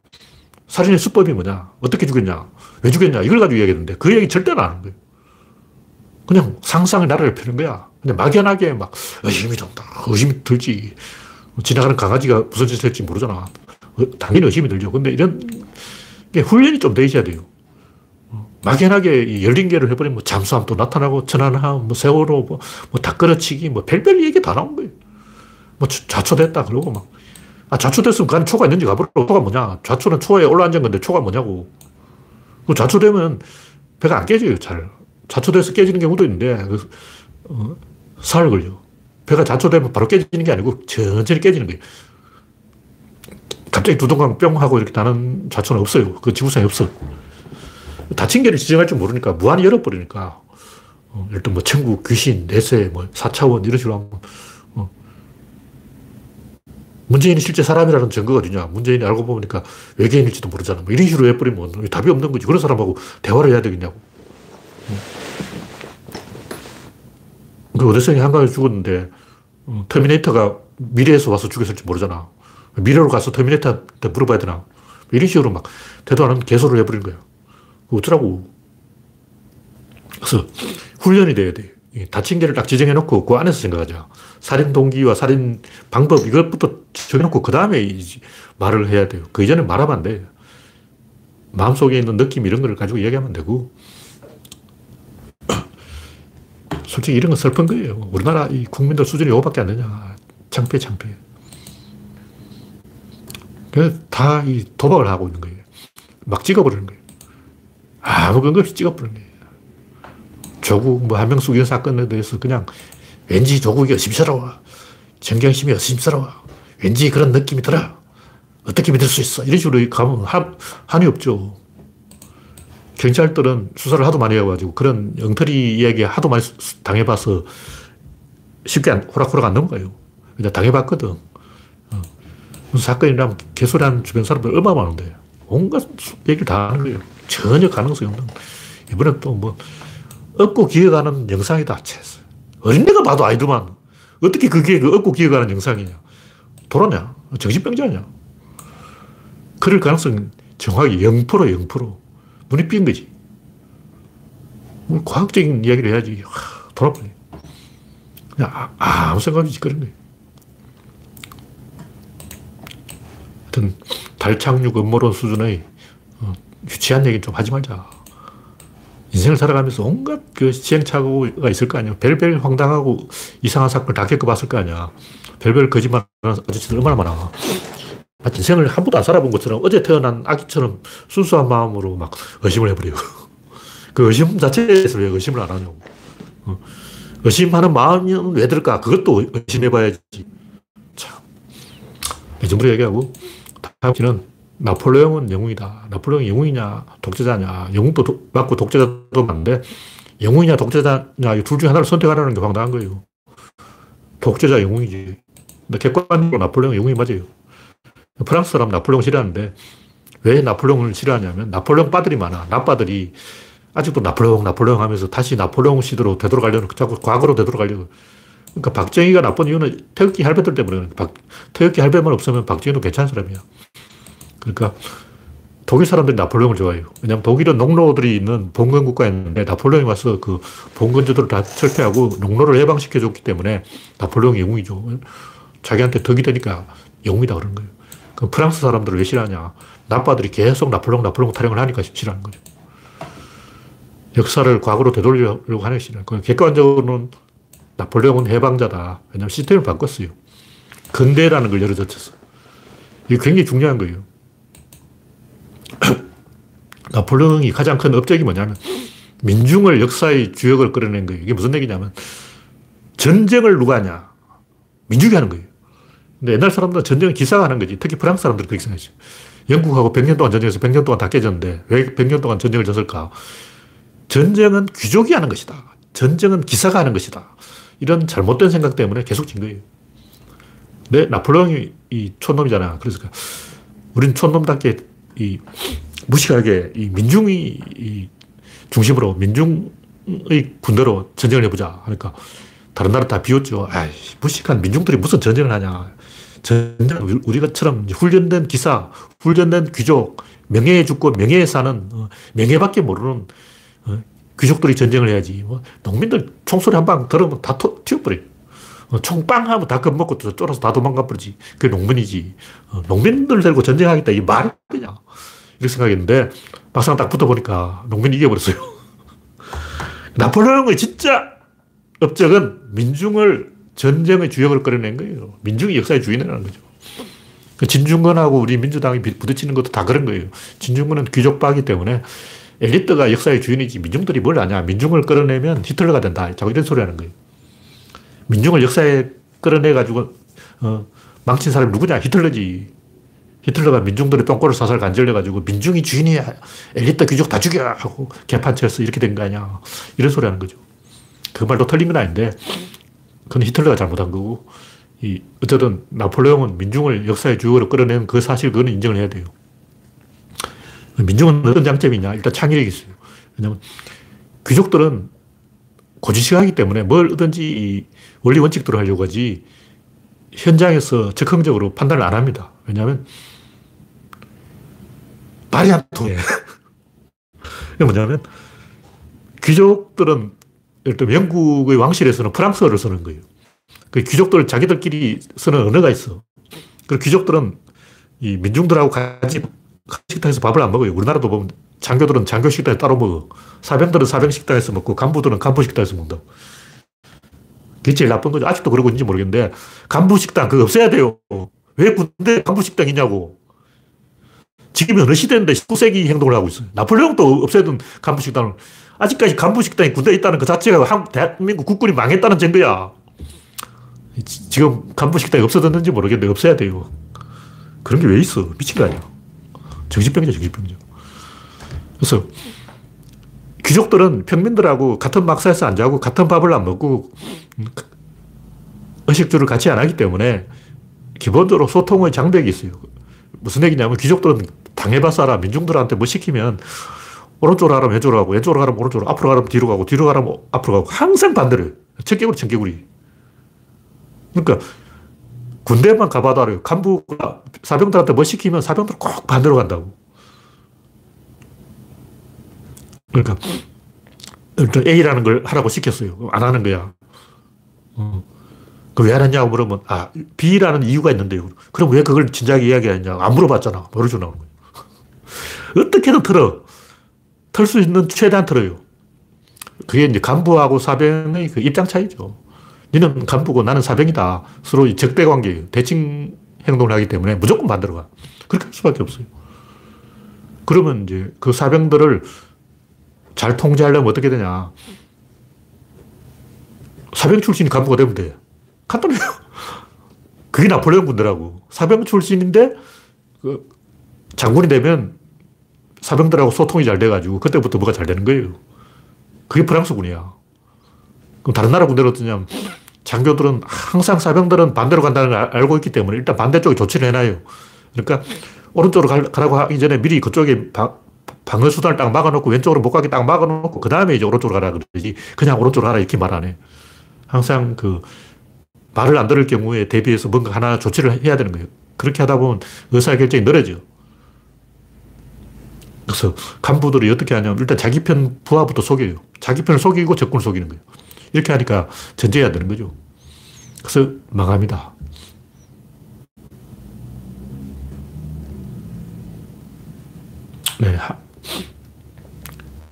살인의 수법이 뭐냐, 어떻게 죽였냐, 왜 죽였냐, 이걸 가지고 이야기했는데 그 얘기 절대 안 하는 거예요. 그냥 상상의 나라를 펴는 거야. 근데 막연하게 막 의심이 든다, 의심이 들지. 지나가는 강아지가 무슨 짓을 할지 모르잖아. 당연히 의심이 들죠. 근데 이런 게 훈련이 좀 돼 있어야 돼요. 막연하게 열린 개를 해버리면 뭐 잠수함 또 나타나고, 천안함, 뭐 세월호, 뭐 닭걸어치기, 뭐 별별 얘기 다 나온 거예요. 뭐 좌초됐다 그러고 막, 좌초됐으면 간 초가 있는지 가보라고. 초가 뭐냐, 좌초는 초에 올라앉은 건데 초가 뭐냐고. 그 좌초되면 배가 안 깨져요. 잘 좌초돼서 깨지는 경우도 있는데 사흘 걸려. 배가 좌초되면 바로 깨지는 게 아니고 천천히 깨지는 거예요. 갑자기 두둥강 뿅 하고 이렇게 나는 좌초는 없어요. 그 지구상에 없어. 다친 개를 지정할 줄 모르니까, 무한히 열어버리니까, 일단 뭐, 천국, 귀신, 내세, 뭐, 4차원, 이런 식으로 하면, 문재인이 실제 사람이라는 증거가 어디냐. 문재인이 알고 보니까 외계인일지도 모르잖아. 뭐, 이런 식으로 해버리면 답이 없는 거지. 그런 사람하고 대화를 해야 되겠냐고. 그 어대생이 한강에 죽었는데, 터미네이터가 미래에서 와서 죽였을지 모르잖아. 미래로 가서 터미네이터한테 물어봐야 되나. 이런 식으로 막, 대도 안 하는 개소를 해버린 거야. 어쩌라고. 그래서 훈련이 돼야 돼. 다친 개를 딱 지정해놓고 그 안에서 생각하자. 살인 동기와 살인 방법 이것부터 정해놓고 그 다음에 말을 해야 돼요. 그 이전에 말하면 안 돼. 마음속에 있는 느낌 이런 걸 가지고 이야기하면 안 되고. 솔직히 이런 건 슬픈 거예요. 우리나라 이 국민들 수준이 이거밖에 안 되냐. 창피해, 창피해. 그래서 다 이 도박을 하고 있는 거예요. 막 찍어버리는 거예요. 아무 근거 없이 찍어버린 거예요. 조국, 한명숙 이런 사건에 대해서 그냥 왠지 조국이 의심스러워. 정경심이 의심스러워. 왠지 그런 느낌이 들어. 어떻게 믿을 수 있어. 이런 식으로 가면 한이 없죠. 경찰들은 수사를 하도 많이 해가지고 그런 엉터리 이야기 하도 많이 당해봐서 쉽게 호락호락 안 넘어가요. 그냥 당해봤거든. 무슨 사건이라면 개소리하는 주변 사람들 얼마나 많은데. 온갖 얘기를 다 하는 거예요. 전혀 가능성이 없는. 이번엔 또 뭐, 얻고 기어가는 영상이다. 어린애가 봐도 아이들만. 어떻게 그게 그 얻고 기어가는 영상이냐. 도라냐? 정신병자냐? 그럴 가능성은 정확히 0%, 0%. 눈이 띈 거지. 뭐 과학적인 이야기를 해야지. 돌아버려. 그냥 아무 생각 없이 그런 거예요. 하여튼, 달 착륙 음모론 수준의 유치한 얘기는 좀 하지 말자. 인생을 살아가면서 온갖 그 시행착오가 있을 거 아니야. 별별 황당하고 이상한 사건을 다 겪어봤을 거 아니야. 별별 거짓말하는 아저씨들 얼마나 많아. 마치 인생을 한 번도 안 살아본 것처럼 어제 태어난 아기처럼 순수한 마음으로 막 의심을 해버려요. 그 의심 자체에 대해서 왜 의심을 안 하냐고. 의심하는 마음은 왜 들까? 그것도 의심해봐야지. 참. 이 정도로 얘기하고 다음 주는 나폴레옹은 영웅이다. 나폴레옹이 영웅이냐, 독재자냐. 영웅도 맞고 독재자도 맞는데 영웅이냐 독재자냐 둘 중에 하나를 선택하라는 게 황당한 거예요. 독재자 영웅이지. 근데 객관적으로 나폴레옹 영웅이 맞아요. 프랑스 사람 나폴레옹 싫어하는데 왜 나폴레옹을 싫어하냐면 나폴레옹 빠들이 많아. 나빠들이 아직도 나폴레옹 하면서 다시 나폴레옹 시대로 되돌아가려고 자꾸 과거로 되돌아가려고. 그러니까 박정희가 나쁜 이유는 태극기 할배들 때문에 태극기 할배만 없으면 박정희도 괜찮은 사람이야. 그러니까 독일 사람들이 나폴레옹을 좋아해요. 왜냐하면 독일은 농노들이 있는 봉건 국가였는데 나폴레옹이 와서 그 봉건주들을 다 철폐하고 농노를 해방시켜줬기 때문에 나폴레옹이 영웅이죠. 자기한테 덕이 되니까 영웅이다 그러는 거예요. 그럼 프랑스 사람들을 왜 싫어하냐. 나빠들이 계속 나폴레옹 타령을 하니까 싫어하는 거죠. 역사를 과거로 되돌리려고 하는 게 싫어요. 객관적으로는 나폴레옹은 해방자다. 왜냐하면 시스템을 바꿨어요. 근대라는 걸 열어젖혔어요. 이게 굉장히 중요한 거예요. 나폴레옹이 가장 큰 업적이 뭐냐면 민중을 역사의 주역을 끌어낸 거예요. 이게 무슨 얘기냐면 전쟁을 누가 하냐. 민중이 하는 거예요. 근데 옛날 사람들은 전쟁은 기사가 하는 거지. 특히 프랑스 사람들은 그렇게 생각했어요. 영국하고 100년 동안 전쟁해서 100년 동안 다 깨졌는데 왜 100년 동안 전쟁을 졌을까. 전쟁은 귀족이 하는 것이다. 전쟁은 기사가 하는 것이다. 이런 잘못된 생각 때문에 계속 진 거예요. 근데 나폴레옹이 이 촌놈이잖아. 그래서 우린 촌놈답게 이 무식하게 이 민중이 이 중심으로 민중의 군대로 전쟁을 해보자 하니까 다른 나라 다 비웃죠. 아이, 무식한 민중들이 무슨 전쟁을 하냐. 전쟁은 우리처럼 훈련된 기사, 훈련된 귀족, 명예에 죽고 명예에 사는 명예밖에 모르는 귀족들이 전쟁을 해야지. 뭐 농민들 총소리 한 방 들으면 다 튀어버려요. 총빵 하면 다 겁먹고 쫄아서 다 도망가버리지. 그게 농민이지. 농민들 데리고 전쟁하겠다. 이게 말이 되냐. 이렇게 생각했는데 막상 딱 붙어보니까 농민이 이겨버렸어요. 나폴레옹의 진짜 업적은 민중을 전쟁의 주역을 끌어낸 거예요. 민중이 역사의 주인이라는 거죠. 진중권하고 우리 민주당이 부딪히는 것도 다 그런 거예요. 진중권은 귀족파이기 때문에 엘리트가 역사의 주인이지 민중들이 뭘 아냐. 민중을 끌어내면 히틀러가 된다. 자꾸 이런 소리 하는 거예요. 민중을 역사에 끌어내가지고 망친 사람이 누구냐. 히틀러지. 히틀러가 민중들의 똥꼬를 사살 간절해가지고 민중이 주인이야. 엘리트 귀족 다 죽여 하고 개판쳐서 이렇게 된 거 아니야. 이런 소리 하는 거죠. 그 말도 틀린 건 아닌데 그건 히틀러가 잘못한 거고 어쨌든 나폴레옹은 민중을 역사의 주역으로 끌어낸 그 사실 그거는 인정을 해야 돼요. 민중은 어떤 장점이 있냐. 일단 창의력이 있어요. 왜냐하면 귀족들은 고지식하기 때문에 뭘 얻든지 원리 원칙대로 하려고 하지 현장에서 즉흥적으로 판단을 안 합니다. 왜냐하면 말이 안 통해. 이게 뭐냐면 귀족들은 예를 들면 영국의 왕실에서는 프랑스어를 쓰는 거예요. 그 귀족들은 자기들끼리 쓰는 언어가 있어. 그리고 귀족들은 이 민중들하고 같이 식당에서 밥을 안 먹어요. 우리나라도 보면 장교들은 장교 식당에 따로 먹어. 사병들은 사병 식당에서 먹고 간부들은 간부 식당에서 먹는다. 그게 제일 나쁜 거죠. 아직도 그러고 있는지 모르겠는데 간부 식당 그거 없애야 돼요. 왜 군대 간부 식당이 있냐고. 지금 어느 시대인데 19세기 행동을 하고 있어요. 나폴레옹도 없애던 간부 식당을. 아직까지 간부 식당이 군대에 있다는 그 자체가 대한민국 국군이 망했다는 증거야. 지금 간부 식당이 없어졌는지 모르겠는데 없애야 돼요. 그런 게 왜 있어. 미친 거 아니야. 정신병이죠. 정신병이죠. 그래서 귀족들은 평민들하고 같은 막사에서 안 자고 같은 밥을 안 먹고 의식주를 같이 안 하기 때문에 기본적으로 소통의 장벽이 있어요. 무슨 얘기냐면 귀족들은 당해봐서 알아. 민중들한테 뭐 시키면 오른쪽으로 가라면 왼쪽으로 가고 왼쪽으로 가라면 오른쪽으로 앞으로 가라면 뒤로 가고 뒤로 가라면 앞으로 가고 항상 반대를 청개구리. 그러니까 군대만 가봐도 알아요. 간부가 사병들한테 뭐 시키면 사병들은 꼭 반대로 간다고. 그러니까 일단 A라는 걸 하라고 시켰어요. 안 하는 거야. 그 왜 안 했냐고 물으면 아 B라는 이유가 있는데요. 그럼 왜 그걸 진작에 이야기했냐고. 안 물어봤잖아. 모르죠. 나오는 거예요. 어떻게든 틀어. 털 수 있는 최대한 틀어요. 그게 이제 간부하고 사병의 그 입장 차이죠. 너는 간부고 나는 사병이다. 서로 적대 관계예요. 대칭 행동을 하기 때문에 무조건 반대로 가. 그렇게 할 수밖에 없어요. 그러면 이제 그 사병들을 잘 통제하려면 어떻게 되냐. 사병 출신이 간부가 되면 돼. 간단해요. 그게 나폴레옹 군대라고. 사병 출신인데 그 장군이 되면 사병들하고 소통이 잘 돼가지고 그때부터 뭐가 잘 되는 거예요. 그게 프랑스군이야. 그럼 다른 나라 군대로 어떠냐면 장교들은 항상 사병들은 반대로 간다는 걸 알고 있기 때문에 일단 반대쪽에 조치를 해놔요. 그러니까 오른쪽으로 가라고 하기 전에 미리 그쪽에 방어수단을 딱 막아놓고 왼쪽으로 못 가게 딱 막아놓고 그 다음에 이제 오른쪽으로 가라 그러지 그냥 오른쪽으로 가라 이렇게 말 안 해. 항상 그 말을 안 들을 경우에 대비해서 뭔가 하나 조치를 해야 되는 거예요. 그렇게 하다 보면 의사결정이 늘어져요. 그래서 간부들이 어떻게 하냐면 일단 자기 편 부하부터 속여요. 자기 편을 속이고 적군을 속이는 거예요. 이렇게 하니까 전쟁해야 되는 거죠. 그래서 망합니다. 네,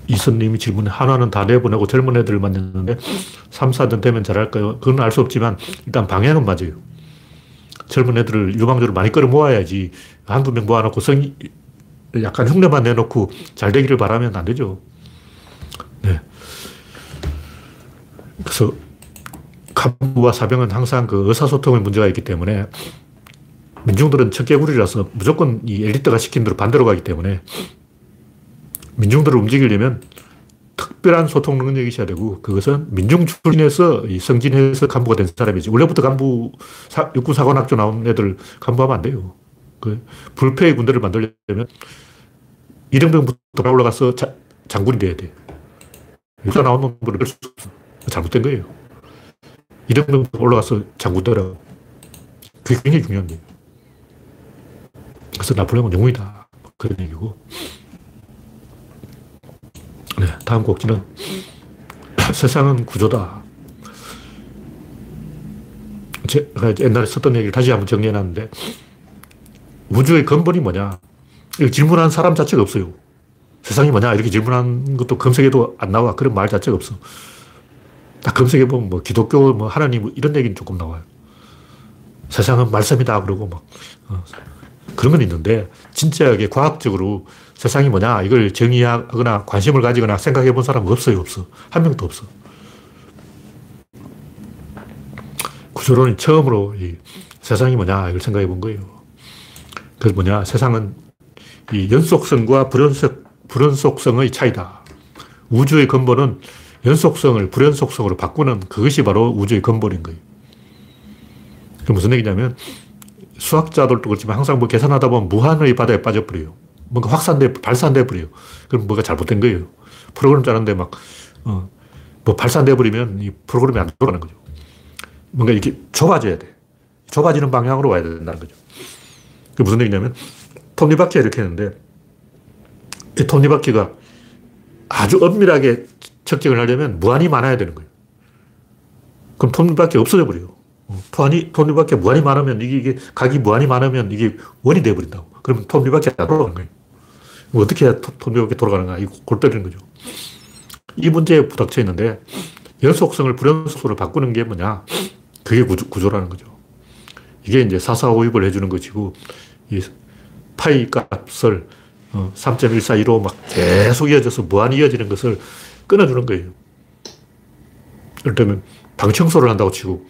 이선님이 질문에 한화는 다 내보내고 젊은 애들을 만났는데 3, 4년 되면 잘할까요? 그건 알 수 없지만 일단 방향은 맞아요. 젊은 애들을 유망주를 많이 끌어 모아야지 한두 명 모아놓고 성이 약간 흉내만 내놓고 잘 되기를 바라면 안 되죠. 네. 그래서 간부와 사병은 항상 그 의사소통의 문제가 있기 때문에 민중들은 청개구리라서 무조건 이 엘리트가 시킨 대로 반대로 가기 때문에 민중들을 움직이려면 특별한 소통 능력이 있어야 되고 그것은 민중 출신에서 성진해서 간부가 된 사람이지 원래부터 간부 육군사관학교 나온 애들 간부하면 안 돼요. 그 불패의 군대를 만들려면 일등병부터 올라가서 장군이 돼야 돼. 육사 나온 놈들은 뺄 수 없어. 잘못된 거예요. 일등병부터 올라가서 장군 되라고. 그게 굉장히 중요한 거예요. 그래서 나폴레옹은 영웅이다. 그런 얘기고. 네, 다음 곡지는 세상은 구조다. 제가 옛날에 썼던 얘기를 다시 한번 정리해놨는데 우주의 근본이 뭐냐? 이거 질문한 사람 자체가 없어요. 세상이 뭐냐? 이렇게 질문한 것도 검색해도 안 나와. 그런 말 자체가 없어. 딱 검색해보면 뭐 기독교, 뭐 하나님 뭐 이런 얘기는 조금 나와요. 세상은 말씀이다. 그러고 막 그런 건 있는데 진짜하게 과학적으로 세상이 뭐냐 이걸 정의하거나 관심을 가지거나 생각해 본 사람은 없어요. 없어. 한 명도 없어. 구조론이 처음으로 이 세상이 뭐냐 이걸 생각해 본 거예요. 그래서 뭐냐 세상은 이 연속성과 불연속성의 차이다. 우주의 근본은 연속성을 불연속성으로 바꾸는 그것이 바로 우주의 근본인 거예요. 그게 무슨 얘기냐면 수학자들도 그렇지만 항상 뭐 계산하다 보면 무한의 바다에 빠져버려요. 뭔가 확산돼, 발산돼버려요. 그럼 뭐가 잘못된 거예요. 프로그램 짜는데 막, 뭐 발산돼버리면 이 프로그램이 안 돌아가는 거죠. 뭔가 이렇게 좁아져야 돼. 좁아지는 방향으로 와야 된다는 거죠. 그게 무슨 얘기냐면, 톱니바퀴가 이렇게 했는데, 이 톱니바퀴가 아주 엄밀하게 측정을 하려면 무한히 많아야 되는 거예요. 그럼 톱니바퀴가 없어져 버려요. 톱니바퀴가 무한히 많으면 이게 각이 무한히 많으면 이게 원이 돼버린다고. 그러면 톱니바퀴가 안 돌아가는 거예요. 어떻게 해야 톱니바퀴가 돌아가는가? 이거 골 때리는 거죠. 이 문제에 부닥쳐 있는데 연속성을 불연속으로 바꾸는 게 뭐냐? 그게 구조라는 거죠. 이게 이제 사사오입을 해주는 것이고 이 파이 값을 3.1415 막 계속 이어져서 무한히 이어지는 것을 끊어주는 거예요. 예를 들면 방 청소를 한다고 치고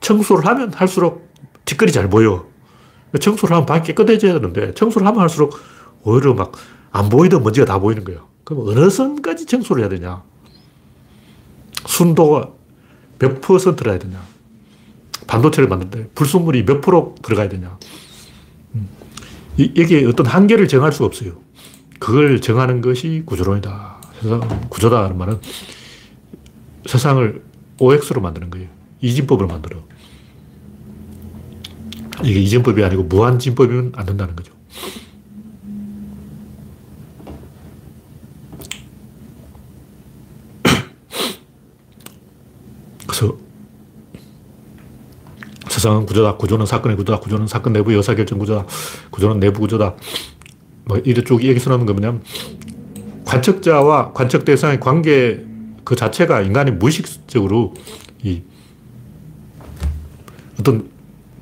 청소를 하면 할수록 티끌이 잘 보여. 청소를 하면 방이 깨끗해져야 되는데 청소를 하면 할수록 오히려 막 안 보이던 먼지가 다 보이는 거예요. 그럼 어느 선까지 청소를 해야 되냐? 순도가 몇 퍼센트를 해야 되냐? 반도체를 만들 때 불순물이 몇 프로 들어가야 되냐? 이게 어떤 한계를 정할 수가 없어요. 그걸 정하는 것이 구조론이다. 세상은 구조다 하는 말은 세상을 OX로 만드는 거예요. 이진법으로 만들어. 이게 이진법이 아니고 무한진법이면 안 된다는 거죠. 그래서 세상은 구조다. 구조는 사건의 구조다. 구조는 사건 내부의 의사결정 구조다. 구조는 내부 구조다. 뭐 이런 쪽이 여기서 나오는 거 뭐냐면 관측자와 관측 대상의 관계 그 자체가 인간이 무의식적으로 이 어떤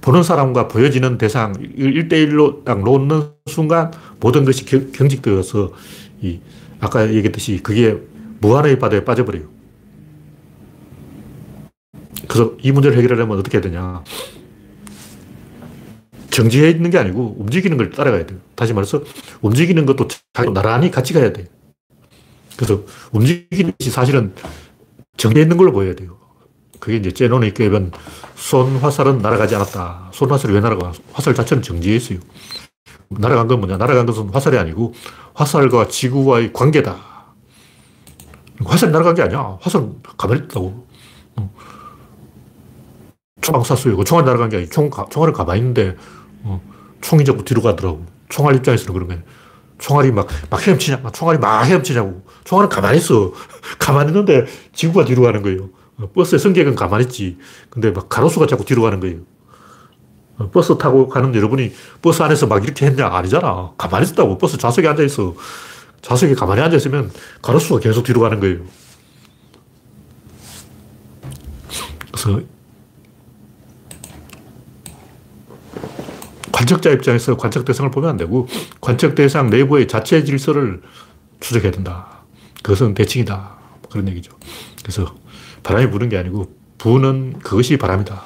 보는 사람과 보여지는 대상 1대1로 딱 놓는 순간 모든 것이 경직되어서 이 아까 얘기했듯이 그게 무한의 바다에 빠져버려요. 그래서 이 문제를 해결하려면 어떻게 해야 되냐. 정지해 있는 게 아니고 움직이는 걸 따라가야 돼요. 다시 말해서 움직이는 것도 나란히 같이 가야 돼요. 그래서 움직이는 것이 사실은 정해 있는 걸로 보여야 돼요. 그게 이제 제논의 있게 되면 손 화살은 날아가지 않았다. 손 화살이 왜 날아가? 화살 자체는 정지해 있어요. 날아간 건 뭐냐? 날아간 것은 화살이 아니고 화살과 지구와의 관계다. 화살이 날아간 게 아니야. 화살은 가만히 있다고. 총알 쐈어요. 그 총알 날아간 게 아니고 총알은 가만히 있는데 총이 자꾸 뒤로 가더라고. 총알 입장에서는 그러면 총알이 막 헤엄치냐고. 총알은 가만히 있어. 가만히 있는데 지구가 뒤로 가는 거예요. 버스의 승객은 가만히 있지. 근데 막 가로수가 자꾸 뒤로 가는 거예요. 버스 타고 가는 여러분이 버스 안에서 막 이렇게 했냐? 아니잖아. 가만히 있었다고. 버스 좌석에 앉아있어. 좌석에 가만히 앉아있으면 가로수가 계속 뒤로 가는 거예요. 그래서 관측자 입장에서 관측 대상을 보면 안 되고 관측 대상 내부의 자체 질서를 추적해야 된다. 그것은 대칭이다. 그런 얘기죠. 그래서 바람이 부는 게 아니고 부는 그것이 바람이다.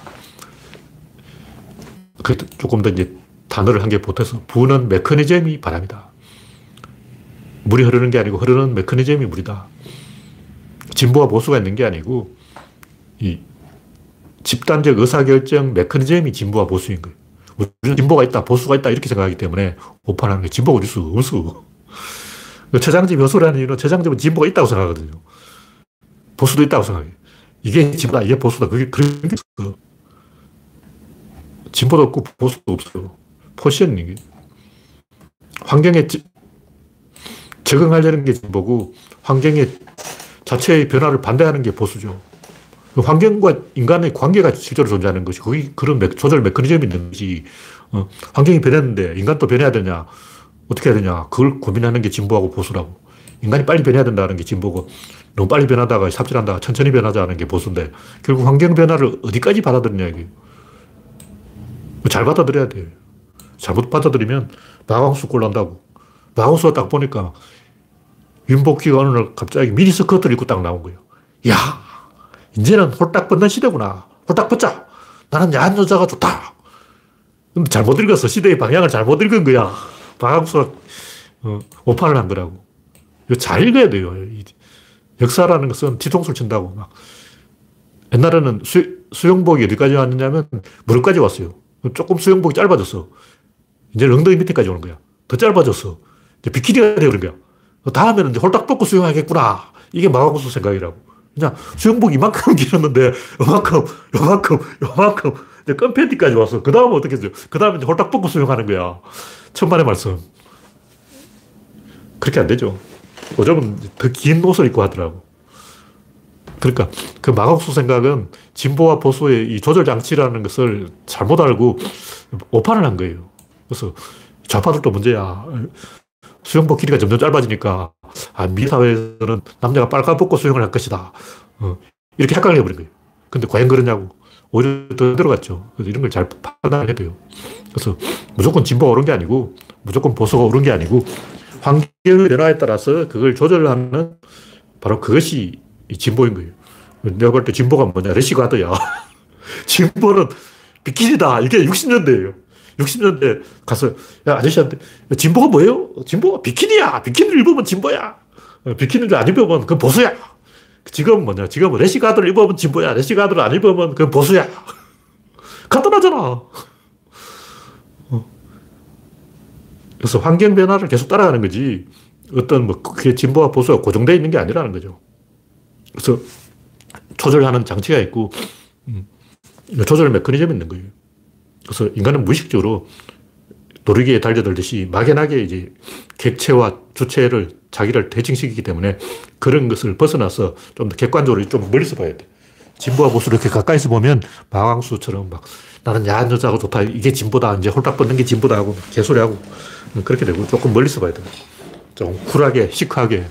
그 조금 더 이제 단어를 한 개 보태서 부는 메커니즘이 바람이다. 물이 흐르는 게 아니고 흐르는 메커니즘이 물이다. 진보와 보수가 있는 게 아니고 이 집단적 의사결정 메커니즘이 진보와 보수인 거예요. 우리는 진보가 있다, 보수가 있다 이렇게 생각하기 때문에 오판하는 게 진보가 어딨어. 최장집 여수라는 이유는 최장집은 진보가 있다고 생각하거든요. 보수도 있다고 생각해요. 이게 진보다, 이게 보수다. 그게 그런 게 있어. 진보도 없고 보수도 없어요. 포지션이 이게. 환경에 적응하려는 게 진보고 환경의 자체의 변화를 반대하는 게 보수죠. 환경과 인간의 관계가 실제로 존재하는 것이 거기 그런 조절 메커니즘이 있는 것이 환경이 변했는데 인간도 변해야 되냐 어떻게 해야 되냐 그걸 고민하는 게 진보하고 보수라고. 인간이 빨리 변해야 된다는 게 진보고 너무 빨리 변하다가 삽질한다가 천천히 변하자는 게 보수인데 결국 환경 변화를 어디까지 받아들이냐 이게. 잘 받아들여야 돼요. 잘못 받아들이면 마광수꼴 난다고. 마광수가 딱 보니까 윤복희가 어느 날 갑자기 미니스커트를 입고 딱 나온 거예요. 야, 이제는 홀딱 벗는 시대구나. 홀딱 벗자. 나는 야한 여자가 좋다. 근데 잘못 읽었어. 시대의 방향을 잘못 읽은 거야. 마광수가 오판을 한 거라고. 이거 잘 읽어야 돼요. 역사라는 것은 뒤통수를 친다고. 막. 옛날에는 수영복이 어디까지 왔느냐면 무릎까지 왔어요. 조금 수영복이 짧아졌어. 이제 엉덩이 밑에까지 오는 거야. 더 짧아졌어. 이제 비키니가 되어버린 거야. 다음에는 이제 홀딱 벗고 수영하겠구나. 이게 마광수 생각이라고. 그냥 수영복이 이만큼 길었는데 요만큼 이제 끈팬티까지 왔어. 그 다음은 어떻게 돼요? 그 다음에 이제 홀딱 벗고 수영하는 거야. 천만의 말씀. 그렇게 안 되죠. 요즘은 더 긴 옷을 입고 하더라고. 그러니까 그 마광수 생각은 진보와 보수의 이 조절 장치라는 것을 잘못 알고 오판을 한 거예요. 그래서 좌파들도 문제야. 수영복 길이가 점점 짧아지니까 미사회에서는 남자가 빨간벗고 수영을 할 것이다. 이렇게 착각을 해버린 거예요. 근데 과연 그러냐고. 오히려 더 들어갔죠. 그래서 이런 걸 잘 판단을 해야 돼요. 그래서 무조건 진보가 오른 게 아니고 무조건 보수가 오른 게 아니고 환경의 변화에 따라서 그걸 조절하는 바로 그것이 이 진보인 거예요. 내가 볼 때 진보가 뭐냐? 래시가드야. 진보는 비키니다. 이게 60년대예요. 60년대 가서 야 아저씨한테 진보가 뭐예요? 진보가 비키니야. 비키니를 입으면 진보야. 비키니를 안 입으면 그건 보수야. 지금 뭐냐? 지금 래시가드를 입으면 진보야. 래시가드를 안 입으면 그건 보수야. 간단하잖아. 그래서 환경 변화를 계속 따라가는 거지. 어떤 뭐 그게 진보와 보수가 고정되어 있는 게 아니라는 거죠. 그래서 조절하는 장치가 있고 조절 메커니즘이 있는 거예요. 그래서 인간은 무의식적으로 도르기에 달려들듯이 막연하게 이제 객체와 주체를 자기를 대칭시키기 때문에 그런 것을 벗어나서 좀 더 객관적으로 좀 멀리서 봐야 돼. 진보와 보수를 이렇게 가까이서 보면 마광수처럼 막 나는 야한 여자가 좋다. 이게 진보다. 이제 홀딱 벗는 게 진보다 하고 개소리하고 그렇게 되고 조금 멀리서 봐야 돼. 좀 쿨하게, 시크하게,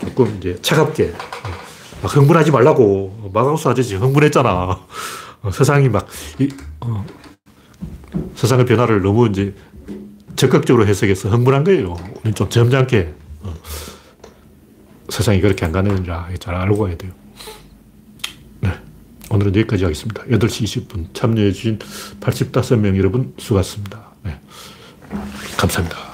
조금 이제 차갑게. 막 흥분하지 말라고. 마광수 아저씨 흥분했잖아. 세상이 막, 세상의 변화를 너무 이제 적극적으로 해석해서 흥분한 거예요. 우린 좀 점잖게. 세상이 그렇게 안 가느냐. 잘 알고 가야 돼요. 네. 오늘은 여기까지 하겠습니다. 8시 20분 참여해주신 85명 여러분 수고하셨습니다. 네. 감사합니다.